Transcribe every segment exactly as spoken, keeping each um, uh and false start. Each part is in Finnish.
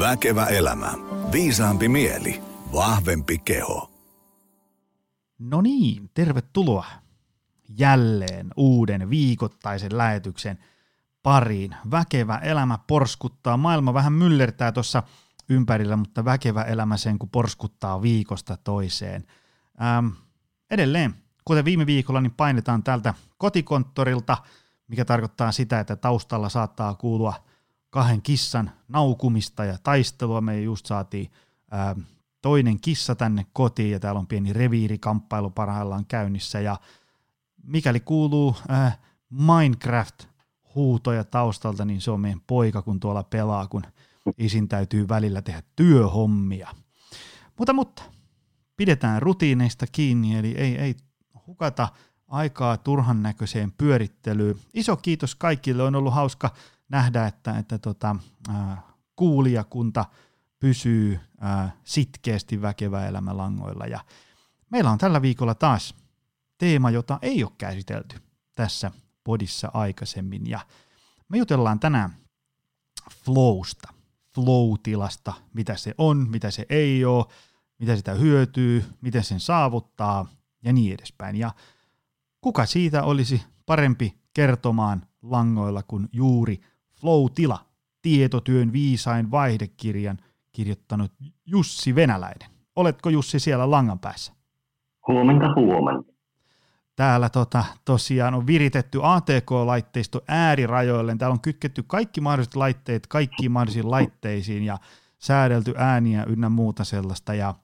Väkevä elämä, viisaampi mieli, vahvempi keho. No niin, tervetuloa jälleen uuden viikoittaisen lähetyksen pariin. Väkevä elämä porskuttaa. Maailma vähän myllertää tuossa ympärillä, mutta väkevä elämä sen kun porskuttaa viikosta toiseen. Ähm, edelleen, kuten viime viikolla, niin painetaan tältä kotikonttorilta, mikä tarkoittaa sitä, että taustalla saattaa kuulua kahden kissan naukumista ja taistelua. Me just saatiin ää, toinen kissa tänne kotiin ja täällä on pieni reviirikamppailu parhaillaan käynnissä. Ja mikäli kuuluu ää, Minecraft-huutoja taustalta, niin se on meidän poika, kun tuolla pelaa, kun isin täytyy välillä tehdä työhommia. Mutta, mutta pidetään rutiineista kiinni, eli ei, ei hukata aikaa turhan näköiseen pyörittelyyn. Iso kiitos kaikille, on ollut hauska nähdä, että, että tota, äh, kuulijakunta pysyy äh, sitkeästi väkevä elämä langoilla. Ja meillä on tällä viikolla taas teema, jota ei ole käsitelty tässä podissa aikaisemmin. Ja me jutellaan tänään flowsta, flow-tilasta, mitä se on, mitä se ei ole, mitä sitä hyötyy, miten sen saavuttaa ja niin edespäin. Ja kuka siitä olisi parempi kertomaan langoilla kuin juuri Flow-tila, tietotyön viisain vaihdekirjan kirjoittanut Jussi Venäläinen. Oletko Jussi siellä langan päässä? Huomenta, huomenta. Täällä tota, tosiaan on viritetty A T K-laitteisto äärirajoilleen. Täällä on kytketty kaikki mahdolliset laitteet kaikkiin mahdollisiin laitteisiin ja säädelty ääniä ynnä muuta sellaista. Ja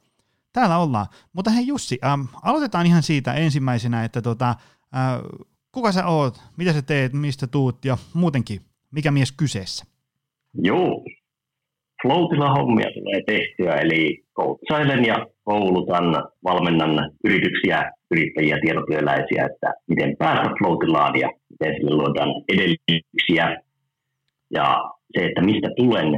täällä ollaan. Mutta hei Jussi, ähm, aloitetaan ihan siitä ensimmäisenä, että tota, äh, kuka sä oot, mitä sä teet, mistä tuut ja muutenkin, mikä mies kyseessä? Joo, Flow-tila-hommia tulee tehtyä, eli koutsailen ja koulutan, valmennan yrityksiä, yrittäjiä, tiedotyöläisiä, että miten päästä Flow-tilaan ja miten sille luodaan edellytyksiä. Ja se, että mistä tulen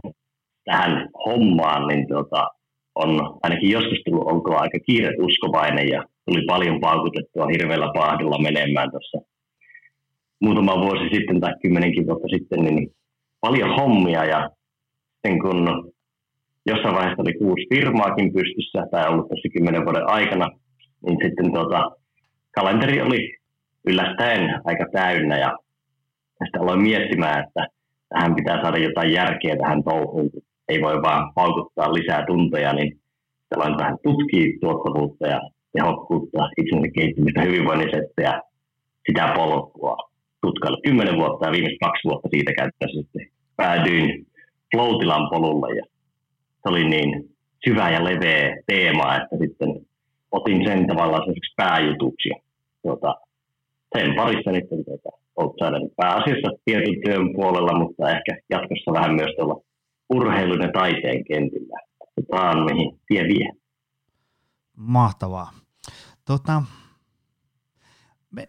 tähän hommaan, niin tota, on ainakin joskus tullut oltua aika kiiretuskovainen ja tuli paljon paukutettua hirveällä paahdolla menemään tuossa muutama vuosi sitten tai kymmenenkin vuotta sitten, niin paljon hommia, ja sitten kun jossain vaiheessa oli kuusi firmaakin pystyssä, tai ollut tässä kymmenen vuoden aikana, niin sitten tuota, kalenteri oli yllättäen aika täynnä, ja sitten aloin miettimään, että tähän pitää saada jotain järkeä tähän touhuun, ei voi vaan paukuttaa lisää tunteja, niin sitten aloin vähän tutkia tuottavuutta ja tehokkuutta, itsensä kehittymistä, hyvinvoinnisetta ja sitä polkua. Tutkaillut kymmenen vuotta ja viimeiset kaksi vuotta siitä käyttäessä sitten päädyin Flow-tilan polulle, ja se oli niin syvä ja leveä teema, että sitten otin sen tavallaan sellaiseksi pääjutuksi. Tuota, sen parissa nyt on tuota, pääasiassa tietyn työn puolella, mutta ehkä jatkossa vähän myös tuolla urheilun ja taiteen kentillä. Tämä on mihin tie vie. Mahtavaa. Tota, me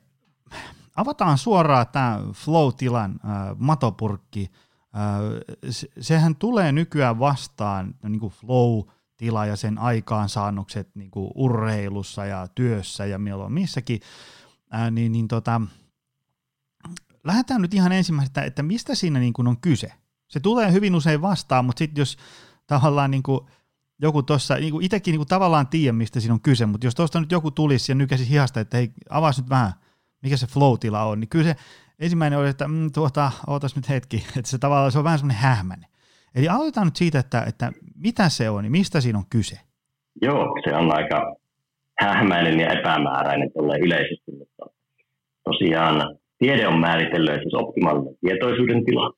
avataan suoraan tämä Flow-tilan äh, matopurkki. Äh, sehän tulee nykyään vastaan, niin kuin Flow-tila ja sen aikaansaannokset niin kuin urheilussa ja työssä ja milloin missäkin. Äh, niin, niin tota, lähdetään nyt ihan ensimmäisenä, että mistä siinä niin kuin on kyse. Se tulee hyvin usein vastaan, mutta sitten jos tavallaan niin kuin joku tuossa, niin itsekin niin tavallaan tiedän, mistä siinä on kyse, mutta jos tuosta nyt joku tulisi ja nykäisi hihasta, että hei, avaa nyt vähän, mikä se flow-tila on, niin kyllä se ensimmäinen oli, että mm, tuota, ootas nyt hetki, että se tavallaan se on vähän semmoinen hähmäinen. Eli aloitetaan nyt siitä, että, että mitä se on ja mistä siinä on kyse. Joo, se on aika hähmäinen ja epämääräinen tolleen yleisesti, mutta tosiaan tiede on määritellyt, että se on optimaalinen tietoisuuden tila,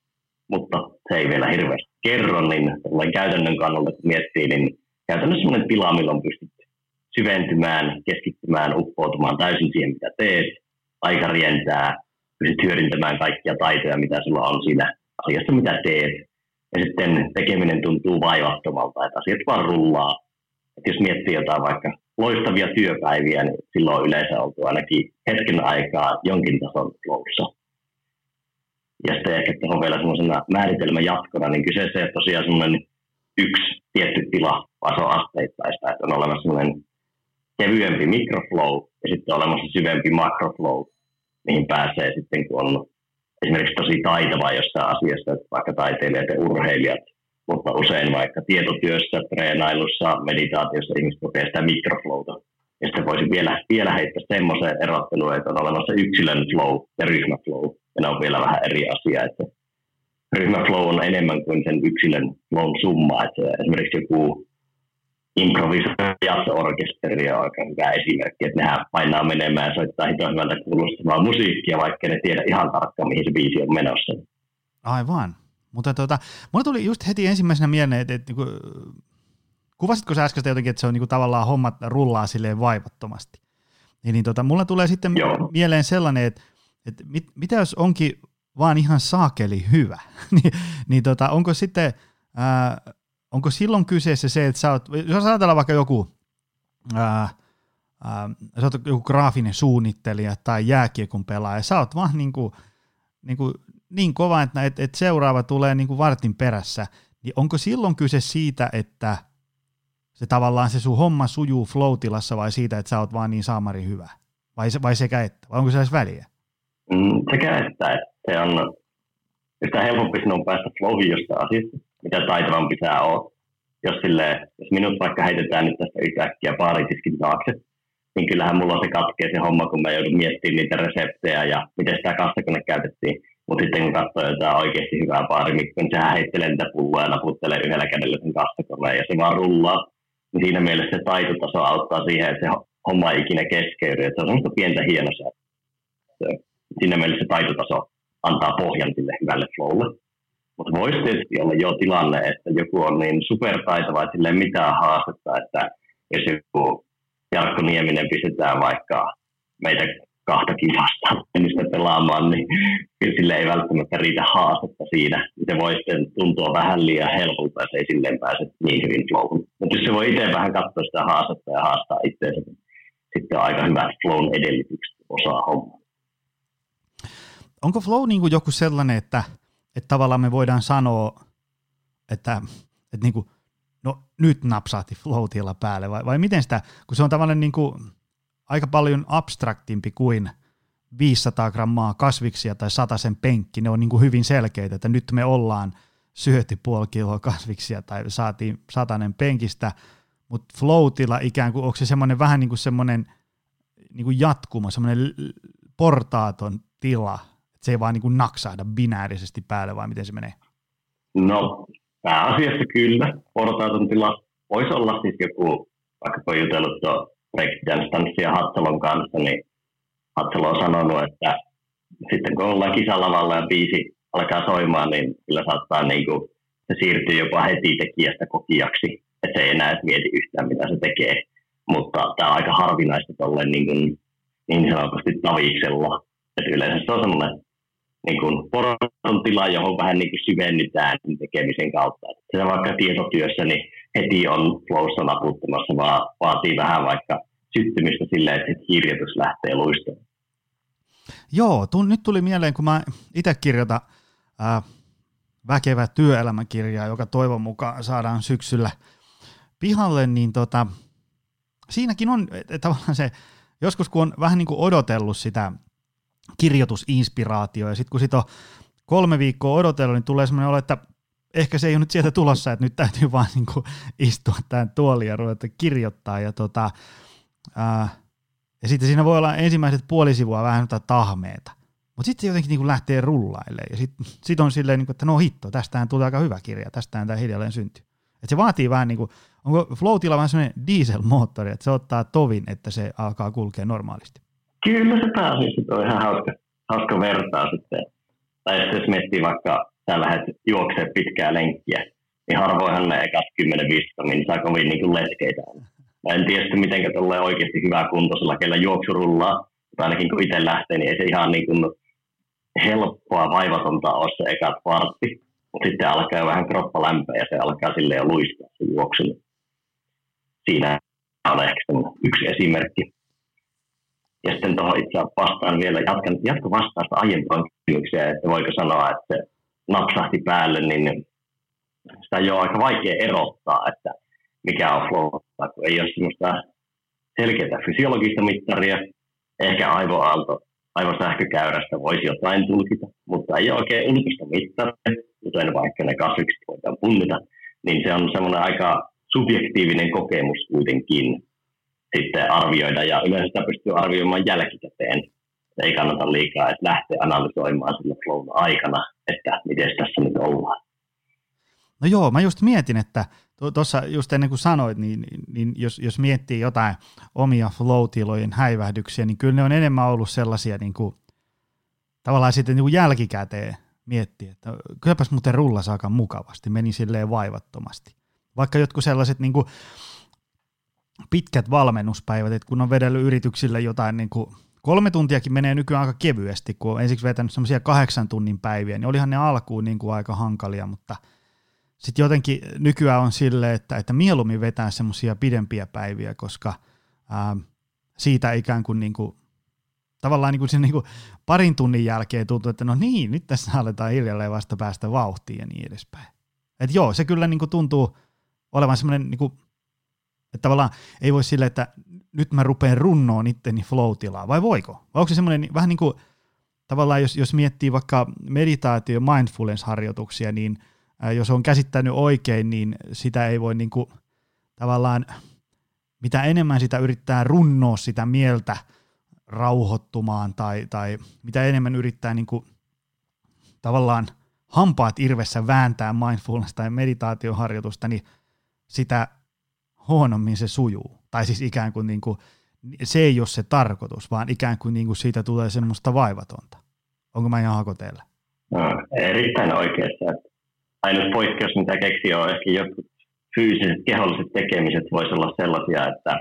mutta se ei vielä hirveästi kerro, niin käytännön kannalta, kun miettii, niin käytännössä sellainen tila, milloin pystyt syventymään, keskittymään, uppoutumaan täysin siihen, mitä teet, aika rientää, pystyt hyödyntämään kaikkia taitoja, mitä sulla on siinä asiassa, mitä teet, ja sitten tekeminen tuntuu vaivattomalta, että asiat vaan rullaa. Et jos miettii jotain vaikka loistavia työpäiviä, niin silloin on yleensä oltu ainakin hetken aikaa jonkin tason loussa. Ja sitten ehkä tuohon vielä semmoisena määritelmän jatkona, niin kyseessä ei ole tosiaan semmoinen yksi tietty tila, vaan se on asteittaista. Että on olemassa semmoinen kevyempi mikroflow ja sitten on olemassa syvempi makroflow, mihin pääsee sitten, kun on esimerkiksi tosi taitava jossain asiassa, että vaikka taiteilijat ja urheilijat mutta usein vaikka tietotyössä, treenailussa, meditaatiossa ihmiset kokee sitä mikroflowta. Ja sitten voisin vielä, vielä heittää semmoiseen erotteluun, että on olemassa yksilön flow ja ryhmäflow. Ja ne on vielä vähän eri asia, että ryhmäflow on enemmän kuin sen yksilön flown summa. Että esimerkiksi joku improvisaatio-orkesteri on aika hyvä esimerkki, että nehän painaa menemään ja soittaa hitoin hyvältä kuulostavaa musiikkia, vaikka ne tiedä ihan tarkkaan, mihin se biisi on menossa. Aivan. Mutta tuota, mulle tuli just heti ensimmäisenä mieleen, että, että, että kuvasitko sä äsken jotenkin, että se on niin kuin, tavallaan hommat rullaa silleen vaivattomasti. Ja niin tota, mulla tulee sitten Joo. mieleen sellainen, että, että mit, mitä jos onkin vaan ihan saakeli hyvä, niin, niin tota, onko sitten, ää, onko silloin kyseessä se, että sä oot, jos ajatellaan vaikka joku, ää, ää, sä oot joku graafinen suunnittelija tai jääkiekon pelaaja, sä oot vaan niin kuin, niin kuin niin kova, että, että, että seuraava tulee niin kuin vartin perässä, niin onko silloin kyse siitä, että se tavallaan se sun homma sujuu flow-tilassa vai siitä, että sä oot vaan niin saamari hyvä? Vai, vai sekä että? Vai onko se edes väliä? Mm, sekä että. että se on, sitä helpompi sinun päästä flowiin jostain asiasta, mitä taitavampi sä oot. Jos, sille, jos minut vaikka heitetään nyt tästä yhtäkkiä baaritiskin taakse, niin kyllähän mulla se katkee se homma, kun mä joudun miettimään niitä reseptejä ja miten sitä kassakone käytettiin. Mutta sitten kun katsoo jotain oikeasti hyvää baarimikkoa, niin sehän heittelee niitä pulloa ja naputtelee yhdellä kädellä sen kassakoneen ja se vaan rullaa. Niin siinä mielessä se taitotaso auttaa siihen, että se homma ei ikinä keskeydy. Että se on semmoista pientä hienoa. Siinä mielessä se taitotaso antaa pohjan sille hyvälle flowlle. Mutta voisi tietysti olla jo tilanne, että joku on niin supertaitava, että sillä ei mitään haastetta, että jos joku Jarkko Nieminen pistetään vaikka meitä kahtakin vastaan mennistä pelaamaan, niin sille ei välttämättä riitä haastetta siinä. Se voi sitten tuntua vähän liian helpolta, jos ei silleen pääse niin hyvin flowun. Mutta jos se voi itse vähän katsoa sitä haastetta ja haastaa itseensä, niin sitten on aika hyvä flown edellytykset osaa hommaa. Onko flow niin kuin joku sellainen, että, että tavallaan me voidaan sanoa, että, että niin kuin, no nyt napsahti flow-tila päälle, vai, vai miten sitä, kun se on tavallaan niin kuin aika paljon abstraktimpi kuin viisisataa grammaa kasviksia tai satasen penkki, ne on niin kuin hyvin selkeitä, että nyt me ollaan syöty puoli kiloa kasviksia tai saatiin satanen penkistä, mutta flow-tila ikään kuin, onko se semmoinen vähän niin kuin semmoinen niin kuin jatkuma, semmoinen portaaton tila, että se ei vaan niin kuin naksahda binäärisesti päälle, vai miten se menee? No, pääasiassa kyllä, portaaton tila voisi olla siis joku, vaikka kun on jutellut tuo breakdance-tanssia Hatsalon kanssa, niin Hatsalo on sanonut, että sitten kun ollaan kisalavalla ja biisi alkaa soimaan, niin kyllä saattaa niin kuin, se siirtyy jopa heti tekijästä kokijaksi, että se ei enää mieti yhtään, mitä se tekee. Mutta tämä on aika harvinaista tolleen niin, kuin, niin sanotusti taviksella. Että yleensä se on sellainen niin poron tila, johon vähän niin kuin syvennytään tekemisen kautta. Se vaikka tietotyössä, niin heti on flowssa naputtamassa, vaan vaatii vähän vaikka syttymistä silleen, että kirjoitus lähtee luistamaan. Joo, tu- nyt tuli mieleen, kun mä itse kirjoitan äh, väkevä työelämäkirjaa, joka toivon mukaan saadaan syksyllä pihalle, niin tota, siinäkin on et, tavallaan se, joskus kun on vähän niin kuin odotellut sitä kirjoitusinspiraatio, ja sitten kun sit on kolme viikkoa odotellut, niin tulee semmoinen olo, että ehkä se ei ole nyt sieltä tulossa, että nyt täytyy vaan niinku istua tämän tuoliin ja ruveta kirjoittaa, ja, tota, ää, ja sitten siinä voi olla ensimmäiset puoli sivua vähän jotain tahmeeta, mutta sitten se jotenkin niinku lähtee rullailemaan, ja sitten sit on silleen, niinku, että no hitto, tästähän tulee aika hyvä kirja, tästähän tämä hiljalleen syntyy. Et se vaatii vähän niin kuin, onko flow-tila vähän semmoinen dieselmoottori, että se ottaa tovin, että se alkaa kulkea normaalisti. Kyllä se pääasiassa on ihan hauska, hauska vertaa sitten. Tai sitten jos miettii vaikka, sä lähdet juoksee pitkää lenkkiä, niin harvoinhan ne ekat kymmenen viisitoista minuuttia saa kovin niin kuin leskeitä. Mä en tiedä sitten mitenkä tolleen oikeasti hyvää kuntoisella, kellä juoksu rullaa, mutta ainakin kun itse lähtee, niin ei se ihan niin kuin helppoa, vaivatonta ole se ekat vartti. Mutta sitten alkaa jo vähän kroppa lämpää ja se alkaa sille jo luistaa se juoksu. Siinä on ehkä yksi esimerkki. Ja sitten tuohon itse vastaan vielä, jatkan, jatko vastaan sitä aiempaan kysymykseen, että voiko sanoa, että se napsahti päälle, niin sitä ei ole aika vaikea erottaa, että mikä on flow, kun ei ole semmoista selkeää fysiologista mittaria, ehkä aivoaalto, aivosähkökäyrästä voisi jotain tulkita, mutta ei ole oikein ulkoista mittaria, kuten vaikka ne kasvikset voidaan punnita, niin se on semmoinen aika subjektiivinen kokemus kuitenkin sitten arvioida, ja yleensä sitä pystyy arvioimaan jälkikäteen. Ei kannata liikaa, että lähtee analysoimaan sillä flown aikana, että miten tässä nyt ollaan. No joo, mä just mietin, että tuossa just ennen kuin sanoit, niin, niin jos, jos miettii jotain omia flow-tilojen häivähdyksiä, niin kyllä ne on enemmän ollut sellaisia niin kuin, tavallaan sitten niin kuin jälkikäteen miettii, että kylläpäs muuten rullasi aika mukavasti, meni silleen vaivattomasti. Vaikka jotkut sellaiset niin kuin pitkät valmennuspäivät, että kun on vedellyt yrityksille jotain, niin kuin, kolme tuntiakin menee nykyään aika kevyesti, kun on ensiksi vetänyt semmoisia kahdeksan tunnin päiviä, niin olihan ne alkuun niin kuin aika hankalia, mutta sitten jotenkin nykyään on silleen, että, että mieluummin vetää semmoisia pidempiä päiviä, koska ää, siitä ikään kuin, niin kuin tavallaan niin kuin sen niin kuin parin tunnin jälkeen tuntuu, että no niin, nyt tässä aletaan hiljalleen vasta päästä vauhtiin ja niin edespäin. Että joo, se kyllä niin kuin tuntuu olevan semmoinen, niin kuin, että tavallaan ei voi silleen, että nyt mä rupean runnoon itteni flow-tilaa, vai voiko? Vai onko se semmoinen vähän niin kuin tavallaan, jos, jos miettii vaikka meditaatio- ja mindfulness-harjoituksia, niin jos on käsittänyt oikein, niin sitä ei voi niinku, tavallaan, mitä enemmän sitä yrittää runnoa sitä mieltä rauhoittumaan tai, tai mitä enemmän yrittää niinku, tavallaan hampaat irvessä vääntää mindfulness- tai meditaatioharjoitusta, niin sitä huonommin se sujuu. Tai siis ikään kuin niinku, se ei ole se tarkoitus, vaan ikään kuin niinku siitä tulee semmoista vaivatonta. Onko mä ihan hakoteella? No, erittäin oikeassa. Ainut poikkeus, mitä keksi on, ehkä jotkut fyysiset, keholliset tekemiset voisi olla sellaisia, että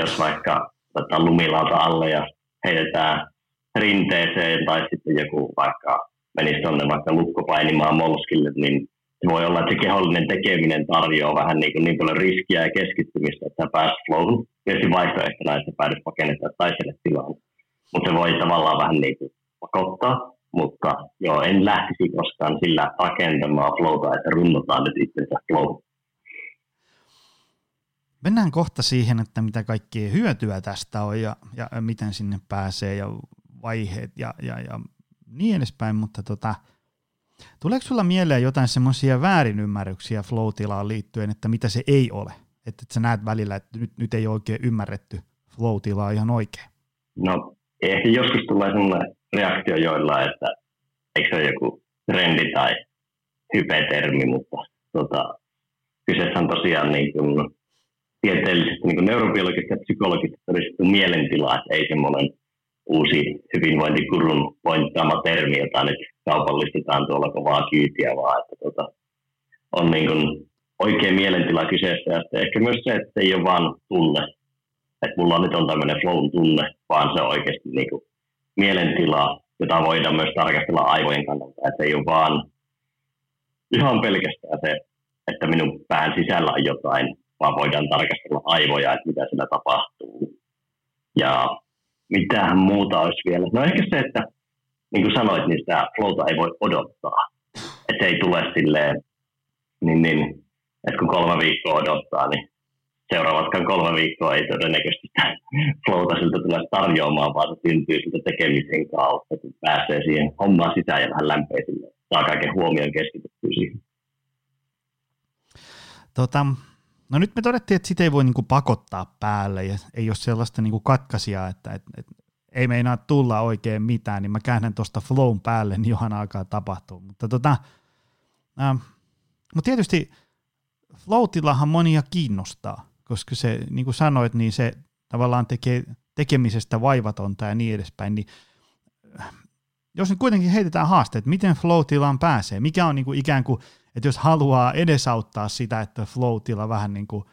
jos vaikka otetaan lumilauta alle ja heitetään rinteeseen tai sitten joku vaikka menisi tuonne vaikka lukkopainimaan molskille, niin voi olla, että se kehollinen tekeminen tarjoaa vähän niin, kuin niin paljon riskiä ja keskittymistä, että pääsisi flowhun. Tietysti vaihtoehtona, että päädyt pakennetaan taiselle tilaan, mutta se voi tavallaan vähän niin kuin pakottaa. Mutta joo, en lähtisi koskaan sillä rakentamaan flowta, että runnotaan nyt itsensä flow. Mennään kohta siihen, että mitä kaikkea hyötyä tästä on ja, ja miten sinne pääsee ja vaiheet ja, ja, ja niin edespäin, mutta tota, tuleeko sulla mieleen jotain semmoisia väärinymmärryksiä flow-tilaan liittyen, että mitä se ei ole? Että et sä näet välillä, että nyt, nyt ei oikein ymmärretty flow-tilaa ihan oikein. No ehkä joskus tulee sellainen reaktio joilla, että eikö se ole joku trendi tai hypetermi, mutta tota, kyseessä on tosiaan niin kuin tieteellisesti, niin kuin neurobiologisesti ja psykologisesti todistettu mielentila, että ei semmoinen uusi hyvinvointikurun pointtaama termi, jota nyt kaupallistetaan tuolla kovaa kyytiä, vaan että tota, on niin kuin oikea mielentila kyseessä. Ja ehkä myös se, että ei ole vaan tunne, että mulla nyt on tämmöinen flown tunne, vaan se on oikeasti niin kuin mielentilaa, jota voidaan myös tarkastella aivojen kannalta, että ei ole vaan ihan pelkästään se, että minun pään sisällä on jotain, vaan voidaan tarkastella aivoja, että mitä siellä tapahtuu. Ja mitähän muuta olisi vielä? No ehkä se, että niin kuin sanoit, niin sitä flowta ei voi odottaa. Että se ei tule silleen, niin, niin, että kun kolme viikkoa odottaa, niin seuraavatkaan kolme viikkoa ei todennäköisesti flowta siltä tulee tarjoamaan, vaan se syntyy siltä tekemisen kautta, kun pääsee siihen hommaan sisään ja vähän lämpöä sille. Saa kaiken huomioon keskityttyä siihen. Tota, no nyt me todettiin, että sitä ei voi niinku pakottaa päälle ja ei ole sellaista niinku katkaisijaa, että et, et, ei meinaa tulla oikein mitään, niin mä käännän tuosta flown päälle, niin johan alkaa tapahtua. Mutta tota, äh, mut tietysti flow-tilahan monia kiinnostaa. Koska se, niin kuin sanoit, niin se tavallaan tekee tekemisestä vaivatonta ja niin edespäin, niin jos nyt kuitenkin heitetään haasteet, miten flow-tilaan pääsee, mikä on niin kuin ikään kuin, että jos haluaa edesauttaa sitä, että flow-tila vähän niin kuin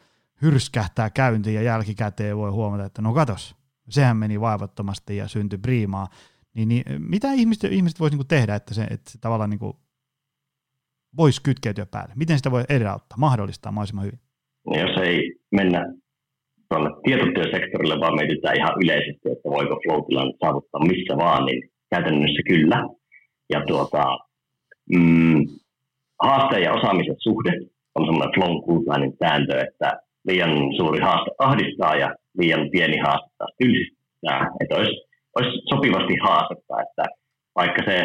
hyrskähtää käyntiin ja jälkikäteen voi huomata, että no katos, sehän meni vaivattomasti ja syntyi priimaa, niin, niin mitä ihmiset, ihmiset voisi niin kuin tehdä, että se, että se tavallaan niin kuin voisi kytkeytyä päälle, miten sitä voi edesauttaa, mahdollistaa mahdollisimman hyvin? No jos ei mennä tuolle tietotyösektorille, vaan mietitään ihan yleisesti, että voiko flow-tilan saavuttaa missä vaan, niin käytännössä kyllä. Ja tuota, mm, haasteen ja osaamisen suhde on semmoinen flown kultainen sääntö, että liian suuri haaste ahdistaa ja liian pieni haaste tylsistää. Että olisi, olisi sopivasti haastetta, että vaikka se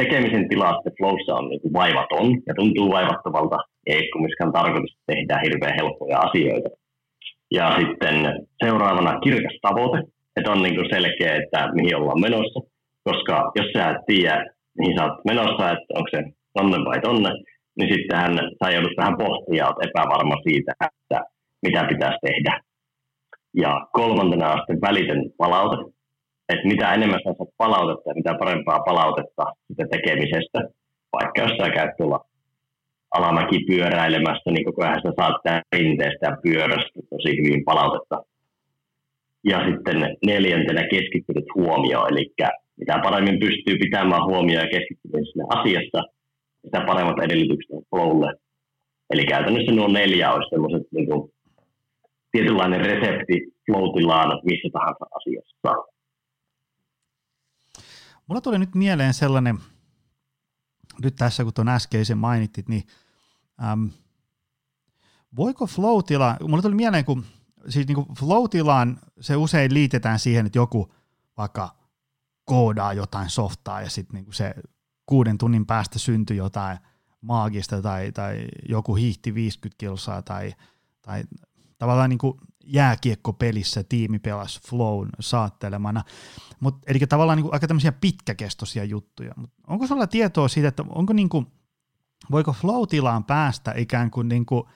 tekemisen tilaa sitten flowssa on niin kuin vaivaton ja tuntuu vaivattomalta, ei ole myöskään tarkoitus, että tehdään hirveän helppoja asioita. Ja sitten seuraavana kirkas tavoite, että on niin kuin selkeä, että mihin ollaan menossa, koska jos sä et tiedä, mihin sä oot menossa, että onko se tonne vai tonne, niin sittenhän sä joudut vähän pohtia ja oot epävarma siitä, että mitä pitäisi tehdä. Ja kolmantena on sitten välitön palaute. Että mitä enemmän sä saat palautetta ja mitä parempaa palautetta sitä tekemisestä, vaikka jos sä käyt tulla alamäki pyöräilemässä, niin koko ajan sä saat tää rinteestä ja pyörästä tosi hyvin palautetta. Ja sitten neljäntenä keskittynyt huomioon, eli mitä paremmin pystyy pitämään huomioon ja keskittymään sinne asiassa, sitä paremmat edellytykset on flowlle. Eli käytännössä nuo neljä olisi sellaiset niin kuin tietynlainen resepti flow-tilaan missä tahansa asiassa. Mulla tuli nyt mieleen sellainen, nyt tässä kun tuon äskeisen mainittit, niin äm, voiko flow-tila, mulla tuli mieleen, kun siis niin kuin flow-tilaan se usein liitetään siihen, että joku vaikka koodaa jotain softaa ja sitten niin se kuuden tunnin päästä syntyi jotain maagista tai, tai joku hiihti viisikymmentä kilsaa tai, tai tavallaan niin kuin jääkiekkopelissä tiimi pelasi flown saattelemana. Mut, eli tavallaan niinku aika tämmöisiä pitkäkestoisia juttuja. Mut onko sulla tietoa siitä, että onko niinku, voiko flow-tilaan päästä ikään kuin niinku,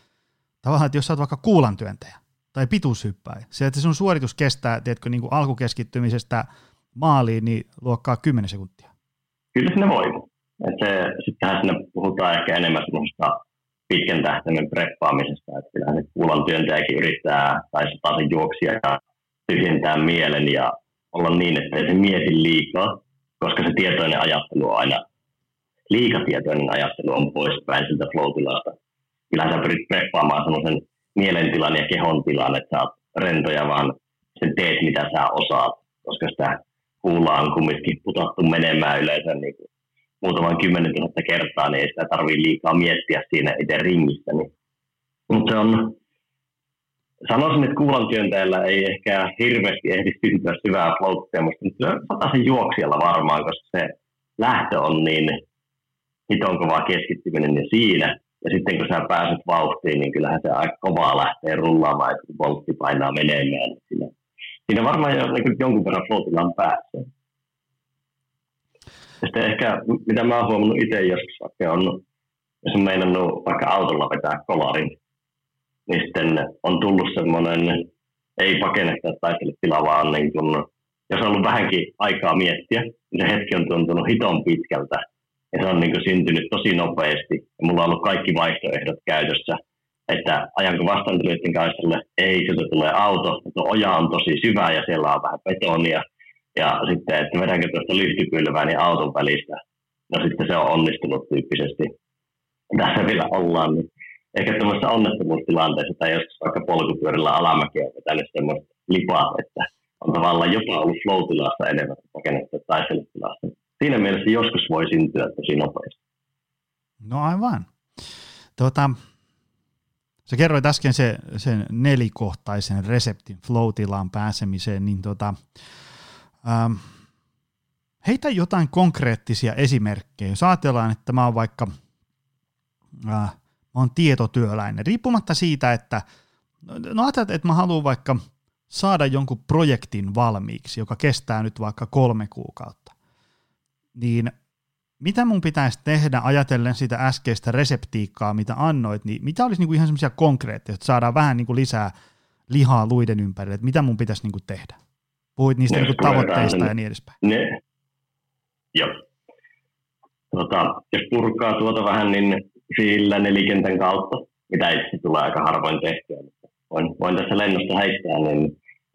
tavallaan, että jos sä oot vaikka kuulantyöntäjä tai pituushyppäjä, se, että sun suoritus kestää, tiedätkö, niinku alkukeskittymisestä maaliin, niin luokkaa kymmenen sekuntia. Kyllä sinne voi. Sittenhän sinne puhutaan ehkä enemmän semmoista pitkän tähtäimen preppaamisesta, että kyllähän se kuulantyöntäjäkin yrittää tai sataa sen juoksia ja tyhjentää mielen ja olla niin, että ei se mieti liikaa, koska se tietoinen ajattelu on aina, liikatietoinen ajattelu on poispäin siltä flow-tilasta. Kyllähän sä pyrit preppaamaan semmoisen mielentilan ja kehon tilan, että sä oot rentoja, vaan sen teet mitä sä osaat, koska sitä kuullaan on kumminkin putattu menemään yleensä niin kuin muutaman kymmenen tuhatta kertaa, niin ei sitä tarvii liikaa miettiä siinä itse ringissä. Niin. Mutta se on... Sanoisin, että kuulantyöntäjällä ei ehkä hirveästi ehdi syntyä syvää flow-tilaan, mutta sataisen juoksijalla varmaan, koska se lähtö on niin hiton kovaa keskittyminen ja siinä. Ja sitten kun sä pääset vauhtiin, niin kyllähän se aika kovaa lähtee rullaamaan, että voltti painaa menemään. Siinä varmaan jonkun verran flow-tilaan pääsee. Ja sitten ehkä, mitä mä oon huomannut itse joskus, vaikka on, jos on meinannut vaikka autolla vetää kolarin, niin sitten on tullut semmoinen, ei pakenehtä taistele tila, vaan niin kun, jos on ollut vähänkin aikaa miettiä, niin se hetki on tuntunut hiton pitkältä. Ja se on niin kun syntynyt tosi nopeasti. Ja mulla on ollut kaikki vaihtoehdot käytössä, että ajanko vastaantulijoiden kaistalle, ei, sieltä tulee auto, mutta oja on tosi syvä ja siellä on vähän betonia. Ja sitten, että vedänkö tuosta lyhtypylvää niin auton välistä. No sitten se on onnistunut tyyppisesti. Tässä vielä ollaan. Niin ehkä tämmöisessä onnettomuustilanteessa tai joskus vaikka polkupyörillä alamäkiä on vetänyt semmoiset lipaat, että on tavallaan jopa ollut flow-tilassa enemmän rakennettu taistelutilassa. Siinä mielessä joskus voi syntyä tosi nopeasti. No aivan. Tuota, sä kerroit äsken se, sen nelikohtaisen reseptin flow-tilaan pääsemiseen, niin tuota, ähm, heitä jotain konkreettisia esimerkkejä. Jos ajatellaan, että mä oon vaikka... Äh, Mä oon tietotyöläinen, riippumatta siitä, että no ajatellaan, että mä haluan vaikka saada jonkun projektin valmiiksi, joka kestää nyt vaikka kolme kuukautta. Niin mitä mun pitäisi tehdä ajatellen sitä äskeistä reseptiikkaa, mitä annoit, niin mitä olisi niinku ihan semmoisia konkreettisia, että saadaan vähän niinku lisää lihaa luiden ympärille, että mitä mun pitäisi niinku tehdä? Puhuit niistä niinku tavoitteista ne, ja niin edespäin. Ne. Joo. Tota, jos purkaa tuota vähän, niin... Sillä nelikentän kautta, mitä itse tulee aika harvoin tehtyä, mutta voin, voin tässä lennosta heittää, niin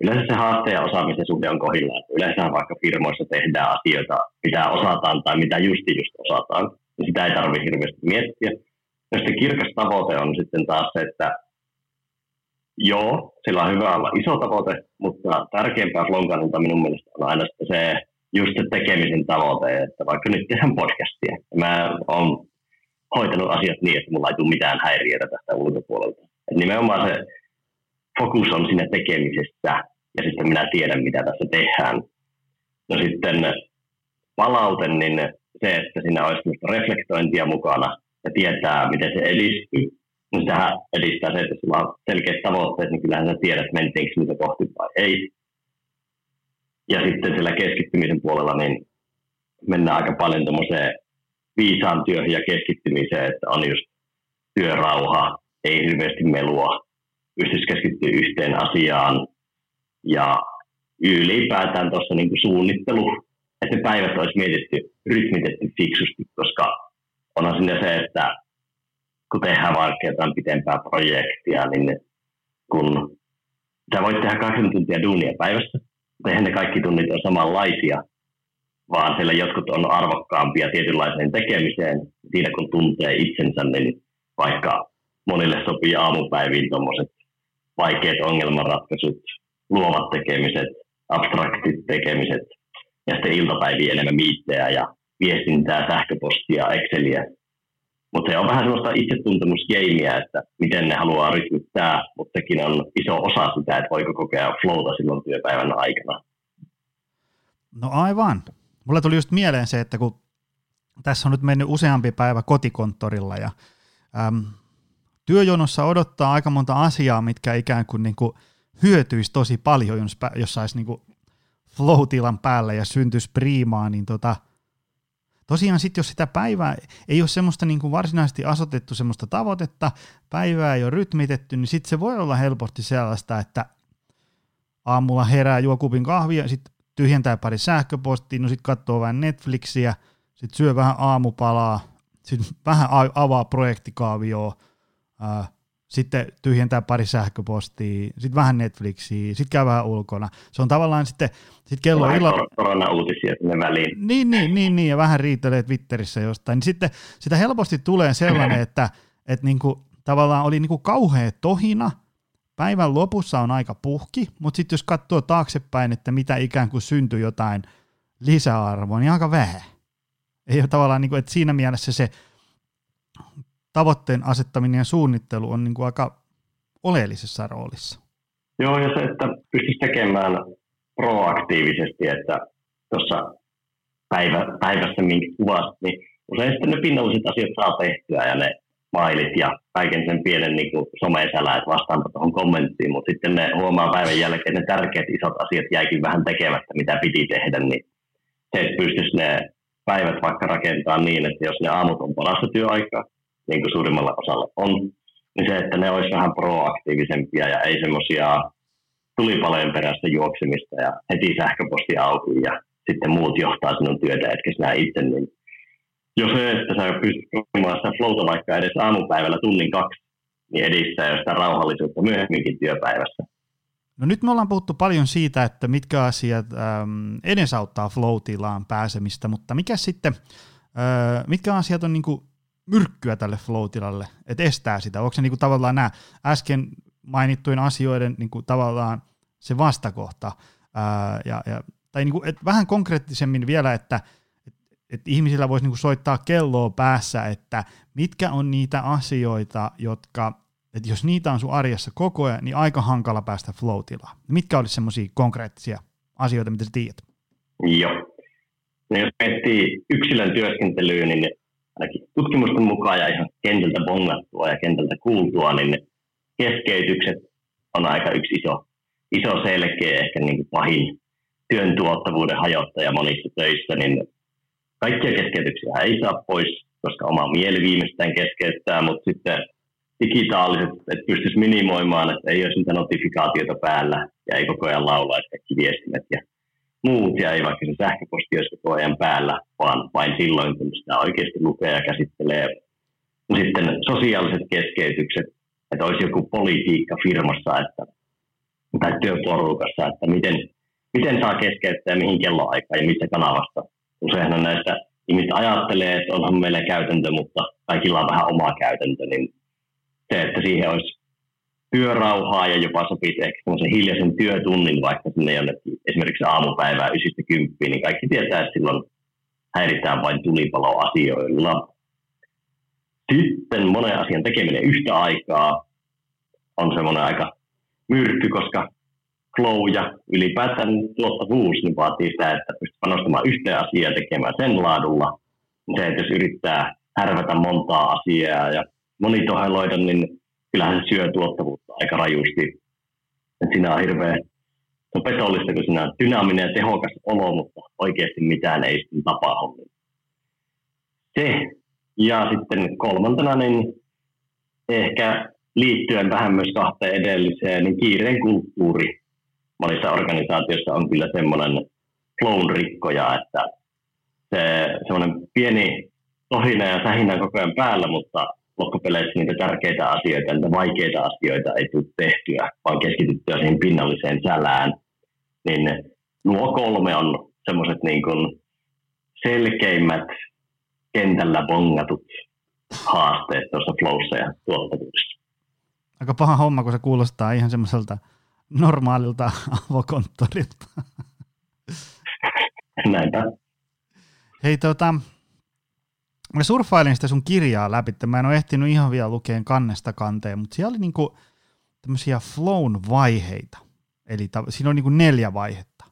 yleensä se haasteen ja osaamisen suhde on kohdillaan. Yleensä vaikka firmoissa tehdään asioita, mitä osataan tai mitä justi just osataan, niin sitä ei tarvitse hirveästi miettiä. Ja sitten kirkas tavoite on sitten taas se, että joo, sillä on hyvä olla iso tavoite, mutta tärkeämpää flown kannalta minun mielestä on aina se just se tekemisen tavoite, että vaikka nyt tehdään podcastia. Mä oon hoitanut asiat niin, että mulla ei tule mitään häiriötä tästä ulkopuolelta. Et nimenomaan se fokus on siinä tekemisessä, ja sitten minä tiedän, mitä tässä tehdään. No sitten palaute, niin se, että siinä olisi myös reflektointia mukana ja tietää, miten se edistyy. No sitähän edistää se, että sulla on selkeät tavoitteet, niin kyllähän sä tiedät, mentiinkö niitä kohti vai ei. Ja sitten siellä keskittymisen puolella niin mennään aika paljon tuommoiseen viisaan työhön ja keskittymiseen, että on just työrauha, ei hirveästi melua, pystyisi keskittyä yhteen asiaan ja ylipäätään tuossa niin kuin suunnittelu, että päivät olisi mietitty, rytmitetty fiksusti, koska onhan siinä se, että kun tehdään vaikka jotain pitempää projektia, niin kun sä voit tehdä kaksikymmentä tuntia duunia päivässä, mutta eihän ne kaikki tunnit ole samanlaisia, vaan siellä jotkut on arvokkaampia tietynlaiseen tekemiseen. Siinä kun tuntee itsensä, niin vaikka monille sopii aamupäiviin tuommoiset vaikeat ongelmanratkaisut, luovat tekemiset, abstraktit tekemiset ja sitten iltapäiviä enemmän miittejä ja viestintää, sähköpostia, Exceliä. Mutta se on vähän sellaista itsetuntemusgeimiä, että miten ne haluaa rytmittää, mutta sekin on iso osa sitä, että voiko kokea flowta silloin työpäivän aikana. No aivan. Mulle tuli just mieleen se, että kun tässä on nyt mennyt useampi päivä kotikonttorilla ja äm, työjonossa odottaa aika monta asiaa, mitkä ikään kuin, niin kuin hyötyisi tosi paljon, jos, jos saisi niin kuin flow-tilan päälle ja syntyisi priimaa, niin tota, tosiaan sitten jos sitä päivää ei ole semmoista niin kuin varsinaisesti asetettu semmoista tavoitetta, päivää ei ole rytmitetty, niin sitten se voi olla helposti sellaista, että aamulla herää, juo kupin kahvia, sitten tyhjentää pari sähköpostia, no sitten katsoo vähän Netflixiä, sitten syö vähän aamupalaa, sitten vähän avaa projektikaavioa, ää, sitten tyhjentää pari sähköpostia, sitten vähän Netflixiä, sitten käy vähän ulkona. Se on tavallaan sitten, sitten kello on illalla. Korona-uutisia sinne väliin. Niin, niin, niin, niin, ja vähän riitelee Twitterissä jostain. Niin sitten sitä helposti tulee sellainen, että, että niinku, tavallaan oli niinku kauhea tohina, päivän lopussa on aika puhki, mutta sitten jos katsoo taaksepäin, että mitä ikään kuin syntyi jotain lisäarvoa, niin aika vähän. Ei ole tavallaan, niin kuin, että siinä mielessä se tavoitteen asettaminen ja suunnittelu on niin kuin aika oleellisessa roolissa. Joo, ja se, että pystyisi tekemään proaktiivisesti, että tuossa päivä, päivässä, minkä kuvasit, niin usein sitten ne pinnalliset asiat saa tehtyä ja ne mailit ja kaiken sen pienen niin kuin someesälä, että vastaanpa tuohon kommenttiin, mutta sitten ne huomaa päivän jälkeen, että ne tärkeät isot asiat jäikin vähän tekemättä, mitä piti tehdä, niin se, että pystyisi ne päivät vaikka rakentaa niin, että jos ne aamut on parasta työaikaa, niin kuin suurimmalla osalla on, niin se, että ne olisi vähän proaktiivisempia ja ei semmoisia tulipalojen perässä juoksemista ja heti sähköposti auki ja sitten muut johtaa sinun työtä, etkä sinä itse, niin jos se, että sä pystyt kokemaan sitä flowta vaikka edes aamupäivällä tunnin kaksi, niin edistää jo sitä rauhallisuutta myöhemminkin työpäivässä. No nyt me ollaan puhuttu paljon siitä, että mitkä asiat ähm, edesauttaa flow-tilaan pääsemistä, mutta mikä sitten, äh, mitkä asiat on niinku myrkkyä tälle flow-tilalle, että estää sitä? Onko se niinku tavallaan nämä äsken mainittujen asioiden niinku tavallaan se vastakohta? Äh, ja, ja, tai niinku, et vähän konkreettisemmin vielä, että että ihmisillä voisi niinku soittaa kelloa päässä, että mitkä on niitä asioita, jotka, että jos niitä on sun arjessa koko ajan, niin aika hankala päästä flow-tilaan. Mitkä olisi semmoisia konkreettisia asioita, mitä sä tiedät? Joo. No jos miettii yksilön työskentelyyn, niin ainakin tutkimusten mukaan ja ihan kentältä bongattua ja kentältä kuultua, niin keskeytykset on aika yksi iso, iso selkeä, ehkä niin kuin pahin työn tuottavuuden hajottaja monissa töissä, niin kaikkia keskeytyksiä ei saa pois, koska oma mieli viimeistään keskeyttää, mutta sitten digitaaliset, että pystyisi minimoimaan, että ei olisi niitä notifikaatioita päällä ja ei koko ajan laulaisi kaikki viestimet ja muut, ja ei vaikka se sähköposti olisi koko ajan päällä, vaan vain silloin, kun sitä oikeasti lukee ja käsittelee. Sitten sosiaaliset keskeytykset, että olisi joku politiikka firmassa että, tai työporukassa, että miten, miten saa keskeyttää, mihin kelloaikaan ja mistä kanavasta. Useinhan näistä ihmiset ajattelee, että onhan meillä käytäntö, mutta kaikilla on vähän oma käytäntö, niin se, että siihen olisi työrauhaa ja jopa sopisi ehkä semmoisen hiljaisen työtunnin, vaikka sinne jonnekin esimerkiksi aamupäivää yhdeksästä kymppiin, niin kaikki tietää, että silloin häiritään vain tulipaloasioilla. Sitten monen asian tekeminen yhtä aikaa on semmoinen aika myrkky, koska flow ja ylipäätään tuottavuus niin vaatii sitä, että pystyy panostamaan yhteen asiaan tekemään sen laadulla se, että jos yrittää härvätä montaa asiaa ja monitoheloida, niin kyllähän se syö tuottavuutta aika rajusti. Et siinä on hirveä, se on petollista, kun siinä on dynaaminen ja tehokas olo, mutta oikeasti mitään ei sitten tapahdu. Se, ja sitten kolmantena, niin ehkä liittyen vähän myös kahteen edelliseen, niin kiireen kulttuuri monissa organisaatioissa on kyllä semmoinen flown rikkoja, että se semmoinen pieni tohina ja sähinä koko ajan päällä, mutta loppupeleissä niitä tärkeitä asioita, niitä vaikeita asioita ei tule tehtyä, vaan keskityttyä siihen pinnalliseen sälään. Niin nuo kolme on semmoiset niin kuin selkeimmät kentällä bongatut haasteet tuossa flowssa ja tuottavuudessa. Aika paha homma, kun se kuulostaa ihan semmoiselta normaalilta avokonttorilta. Näinpä. Hei, tota, mä surffailin sitä sun kirjaa läpi, että mä en ole ehtinyt ihan vielä lukeen kannesta kanteen, mutta siellä oli niinku tämmöisiä flown vaiheita, eli ta- siinä on niinku neljä vaihetta.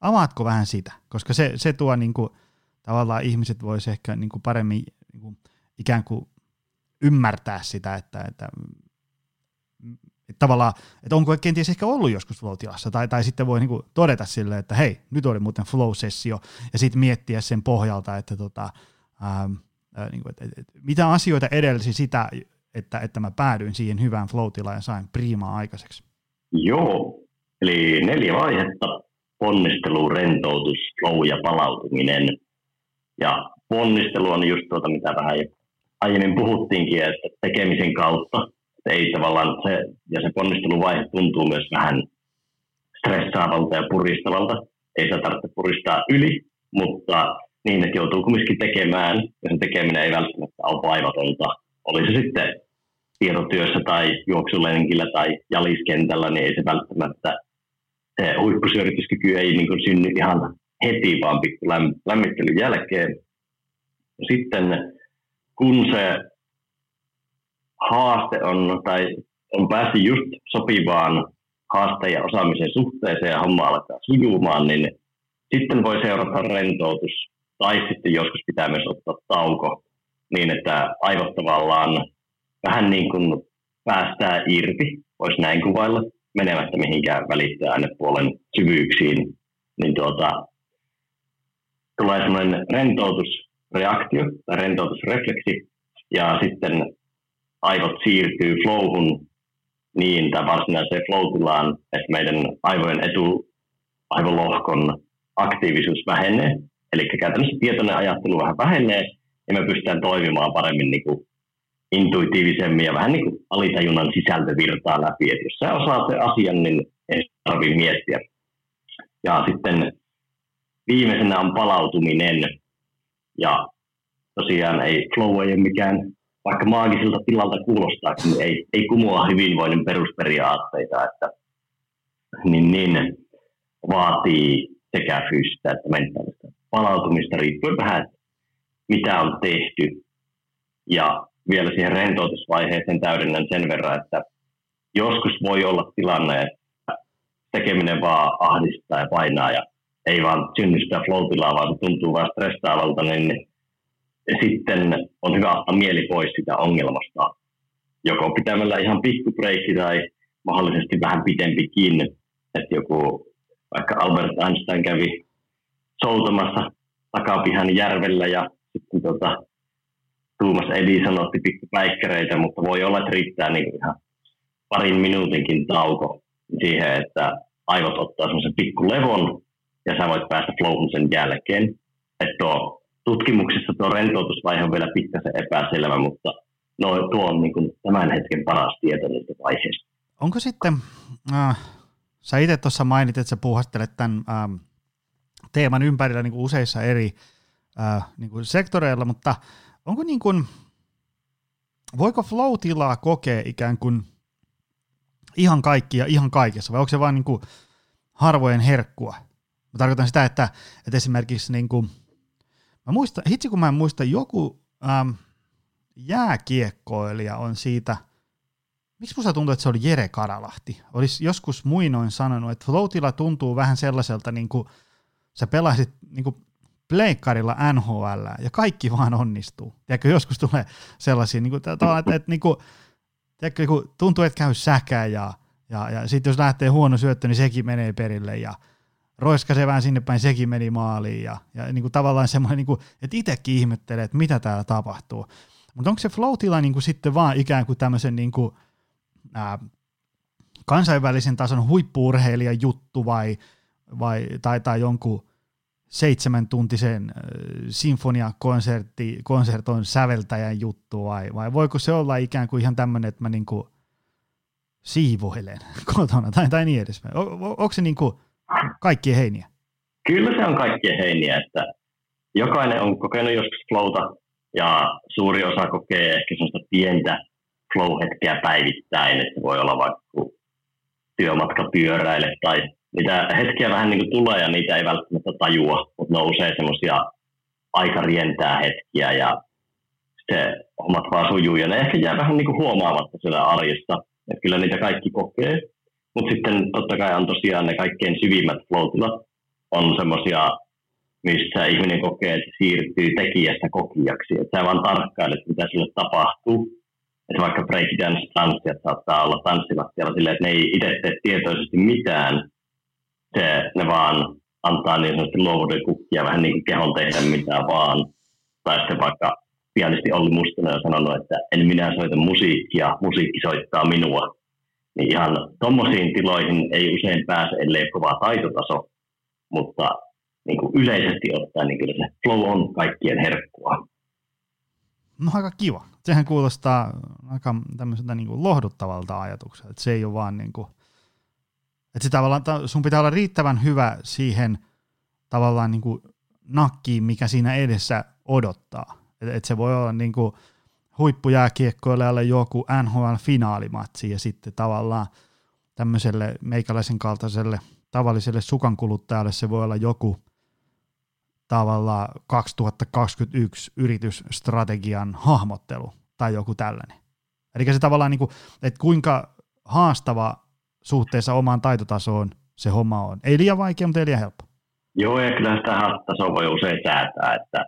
Avaatko vähän sitä, koska se, se tuo niinku, tavallaan ihmiset vois ehkä niinku paremmin niinku, ikään kuin ymmärtää sitä, että, että, että tavallaan, että onko kenties ehkä ollut joskus flow-tilassa, tai, tai sitten voi niinku todeta silleen, että hei, nyt oli muuten flow-sessio, ja sitten miettiä sen pohjalta, että tota, ähm, Niin kuin, että, että, että, mitä asioita edelsi sitä, että, että mä päädyin siihen hyvään flow-tilaan ja sain priimaa aikaiseksi? Joo, eli neljä vaihetta, ponnistelu, rentoutus, flow ja palautuminen. Ja ponnistelu on just tuota, mitä vähän aiemmin puhuttiinkin, että tekemisen kautta, että ei tavallaan se, ja se ponnisteluvaihe tuntuu myös vähän stressaavalta ja puristavalta, ei sitä tarvitse puristaa yli, mutta niin, että joutuu kumminkin tekemään, ja sen tekeminen ei välttämättä ole vaivatonta. Oli se sitten tietotyössä tai juoksulenkillä tai jaliskentällä, niin ei se välttämättä, se huippusyörityskyky ei niin kuin synny ihan heti, vaan pikku lämmittelyn jälkeen. Sitten kun se haaste on, tai on päässyt just sopivaan haasteen ja osaamisen suhteeseen ja homma alkaa sujumaan, niin sitten voi seurata rentoutus, tai sitten joskus pitää myös ottaa tauko, niin että aivot tavallaan vähän niin kuin päästää irti, voisi näin kuvailla, menemättä mihinkään välittää ainepuolen syvyyksiin, niin tuota, tulee semmoinen rentoutusreaktio tai rentoutusrefleksi, ja sitten aivot siirtyy flowhun niin, tai varsinaiseen flow-tilaan, että meidän aivojen etu, aivolohkon aktiivisuus vähenee, eli käytännössä tietoinen ajattelu vähän vähenee, ja me pystytään toimimaan paremmin niin kuin intuitiivisemmin ja vähän niin kuin alitajunnan sisältövirtaa läpi, että jos sä osaat sen asian, niin ei tarvitse miettiä. Ja sitten viimeisenä on palautuminen, ja tosiaan ei flow ei ole mikään, vaikka maagiselta tilalta kuulostaa, niin ei, ei kumoa hyvinvoinnin perusperiaatteita, että niin, niin vaatii sekä fyysistä että mentaalista palautumista, riippuen vähän, mitä on tehty. Ja vielä siihen rentoutusvaiheeseen täydennän sen verran, että joskus voi olla tilanne, että tekeminen vaan ahdistaa ja painaa, ja ei vaan synny sitä flow-tilaa, vaan se tuntuu vähän stressaavalta, niin sitten on hyvä ottaa mieli pois sitä ongelmasta, joko pitämällä ihan pikku breikki tai mahdollisesti vähän pitempikin, että joku vaikka Albert Einstein kävi soutamassa takapihan järvellä ja sitten tota, Thomas Edison otti pikkupäikkäreitä, mutta voi olla, että riittää niin ihan parin minuutinkin tauko siihen, että aivot ottaa semmoisen pikkulevon ja sä voit päästä flowhun sen jälkeen. Et tuo, tutkimuksissa tuo rentoutusvaihe on vielä pikkasen epäselvä, mutta no, tuo on niin kuin tämän hetken paras tieto niistä vaiheista. Onko sitten... Äh... Sä itse tuossa mainit, että sä puuhastelet tämän ähm, teeman ympärillä niin kuin useissa eri äh, niin kuin sektoreilla, mutta onko niin kuin, voiko flow-tilaa kokea ikään kuin ihan kaikki ja ihan kaikessa, vai onko se vaan niin kuin harvojen herkkua? Mä tarkoitan sitä, että, että esimerkiksi, niin kuin, mä muistan, hitsi kun mä en muista, joku ähm, jääkiekkoilija on siitä. Miksi musta tuntuu, että se oli Jere Karalahti? Olisi joskus muinoin sanonut, että flow-tila tuntuu vähän sellaiselta, niin kuin sä pelasit niin kuin pleikkarilla N H L ja kaikki vaan onnistuu. Tiedätkö, joskus tulee sellaisia, niin kuin, että, että niin kuin, tiedätkö, niin kuin, tuntuu, että käy säkä ja, ja, ja sitten jos lähtee huono syöttö, niin sekin menee perille ja roiskasee vähän sinne päin, sekin meni maaliin ja, ja niin kuin, tavallaan semmoinen, niin kuin, että itsekin ihmettelee, että mitä täällä tapahtuu. Mutta onko se flow-tila niin kuin, sitten vaan ikään kuin tämmöisen niin kuin, ää, kansainvälisen tason huippu-urheilijan juttu vai, vai, tai, tai jonkun seitsemän tuntisen sinfoniakonserton säveltäjän juttu vai, vai voiko se olla ikään kuin ihan tämmöinen, että mä niinku siivoilen kotona tai, tai niin edespäin. O, o, onko se niinku kaikkien heiniä? Kyllä se on kaikkien heiniä, että jokainen on kokenut joskus flowta ja suuri osa kokee ehkä sellaista pientä flow-hetkeä päivittäin, että voi olla vaikka työmatka pyöräile tai niitä hetkiä vähän niin kuin tulee ja niitä ei välttämättä tajua, mutta ne on usein semmoisia aika rientää hetkiä ja se hommat vaan sujuu ja ne ehkä jää vähän niin kuin huomaamatta siellä arjessa. Et kyllä niitä kaikki kokee, mutta sitten totta kai on tosiaan ne kaikkein syvimmät flow-tilat on semmoisia, missä ihminen kokee, että siirtyy tekijästä kokijaksi. Et sä vaan tarkkailet, mitä sille tapahtuu. Että vaikka breakdance-tanssijat saattaa olla tanssilattialla silleen, että ne ei itse tee tietoisesti mitään. Se, ne vaan antaa niin sanotusti luovuuden kukkia vähän niin kuin kehon tehdä mitään vaan. Tai sitten vaikka pianisti Olli Mustonen on sanonut, että en minä soita musiikkia, musiikki soittaa minua. Niin ihan tommosiin tiloihin ei usein pääse, ellei ole kova taitotaso. Mutta niin kuin yleisesti ottaen, niin kyllä se flow on kaikkien herkkua. No aika kiva. Sehän kuulostaa aika tämmöiseltä niin kuin lohduttavalta ajatukselta, että se ei ole vaan niin kuin, että se tavallaan, sun pitää olla riittävän hyvä siihen tavallaan niin kuin nakkiin, mikä siinä edessä odottaa. Että et se voi olla niin kuin huippujääkiekkoilijalle joku N H L-finaalimatsi ja sitten tavallaan tämmöiselle meikäläisen kaltaiselle tavalliselle sukankuluttajalle se voi olla joku tavallaan kaksituhattakaksikymmentäyksi yritysstrategian hahmottelu tai joku tällainen. Eli se tavallaan, niin kuin, että kuinka haastava suhteessa omaan taitotasoon se homma on. Ei liian vaikea, mutta ei liian helppo. Joo, ja kyllä sitä tasoa voi usein säätää, että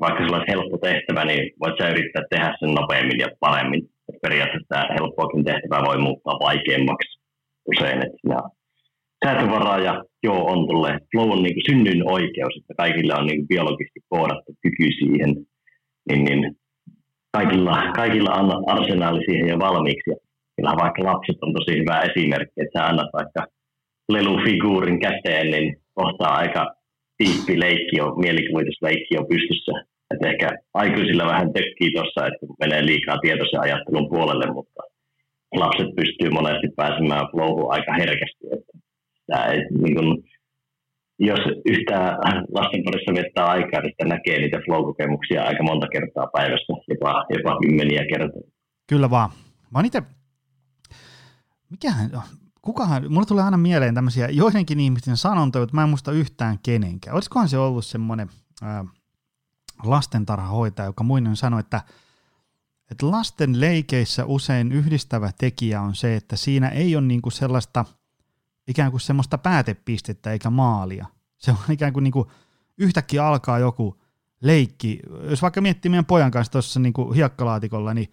vaikka sulla olisi helppo tehtävä, niin voit sä yrittää tehdä sen nopeammin ja paremmin. Että periaatteessa helppoakin tehtävää voi muuttaa vaikeammaksi usein, että sinä säätövaraa ja joo, on tulee. Flow on niin synnyn oikeus, että kaikilla on niin biologisesti koodattu kyky siihen. Niin, niin kaikilla, kaikilla on arsenaali siihen jo valmiiksi. Kyllä vaikka lapset on tosi hyvä esimerkki, että sä annat vaikka lelufiguurin käteen, niin kohtaa aika tiippi leikki on, mielikuvitusleikki on pystyssä. Että ehkä aikuisilla vähän tökkii tuossa, että menee liikaa tietoisen ajattelun puolelle, mutta lapset pystyy monesti pääsemään flowhun aika herkästi. Ei, niin kun, jos yhtään lasten parissa viettää aikaa, niin sitä näkee niitä flow-kokemuksia aika monta kertaa päivässä, jopa, jopa kymmeniä kertaa. Kyllä vaan. Mä oon ite, mikähän, kukahan, mulle tulee aina mieleen tämmöisiä joidenkin ihmisten sanontoja, että mä en muista yhtään kenenkään. Olisikohan se ollut semmoinen äh, lastentarhahoitaja, joka muinen sanoi, että, että lasten leikeissä usein yhdistävä tekijä on se, että siinä ei ole niinku sellaista ikään kuin semmoista päätepistettä eikä maalia. Se on ikään kuin, niin kuin yhtäkkiä alkaa joku leikki. Jos vaikka miettii meidän pojan kanssa tuossa niin kuin hiekkalaatikolla, niin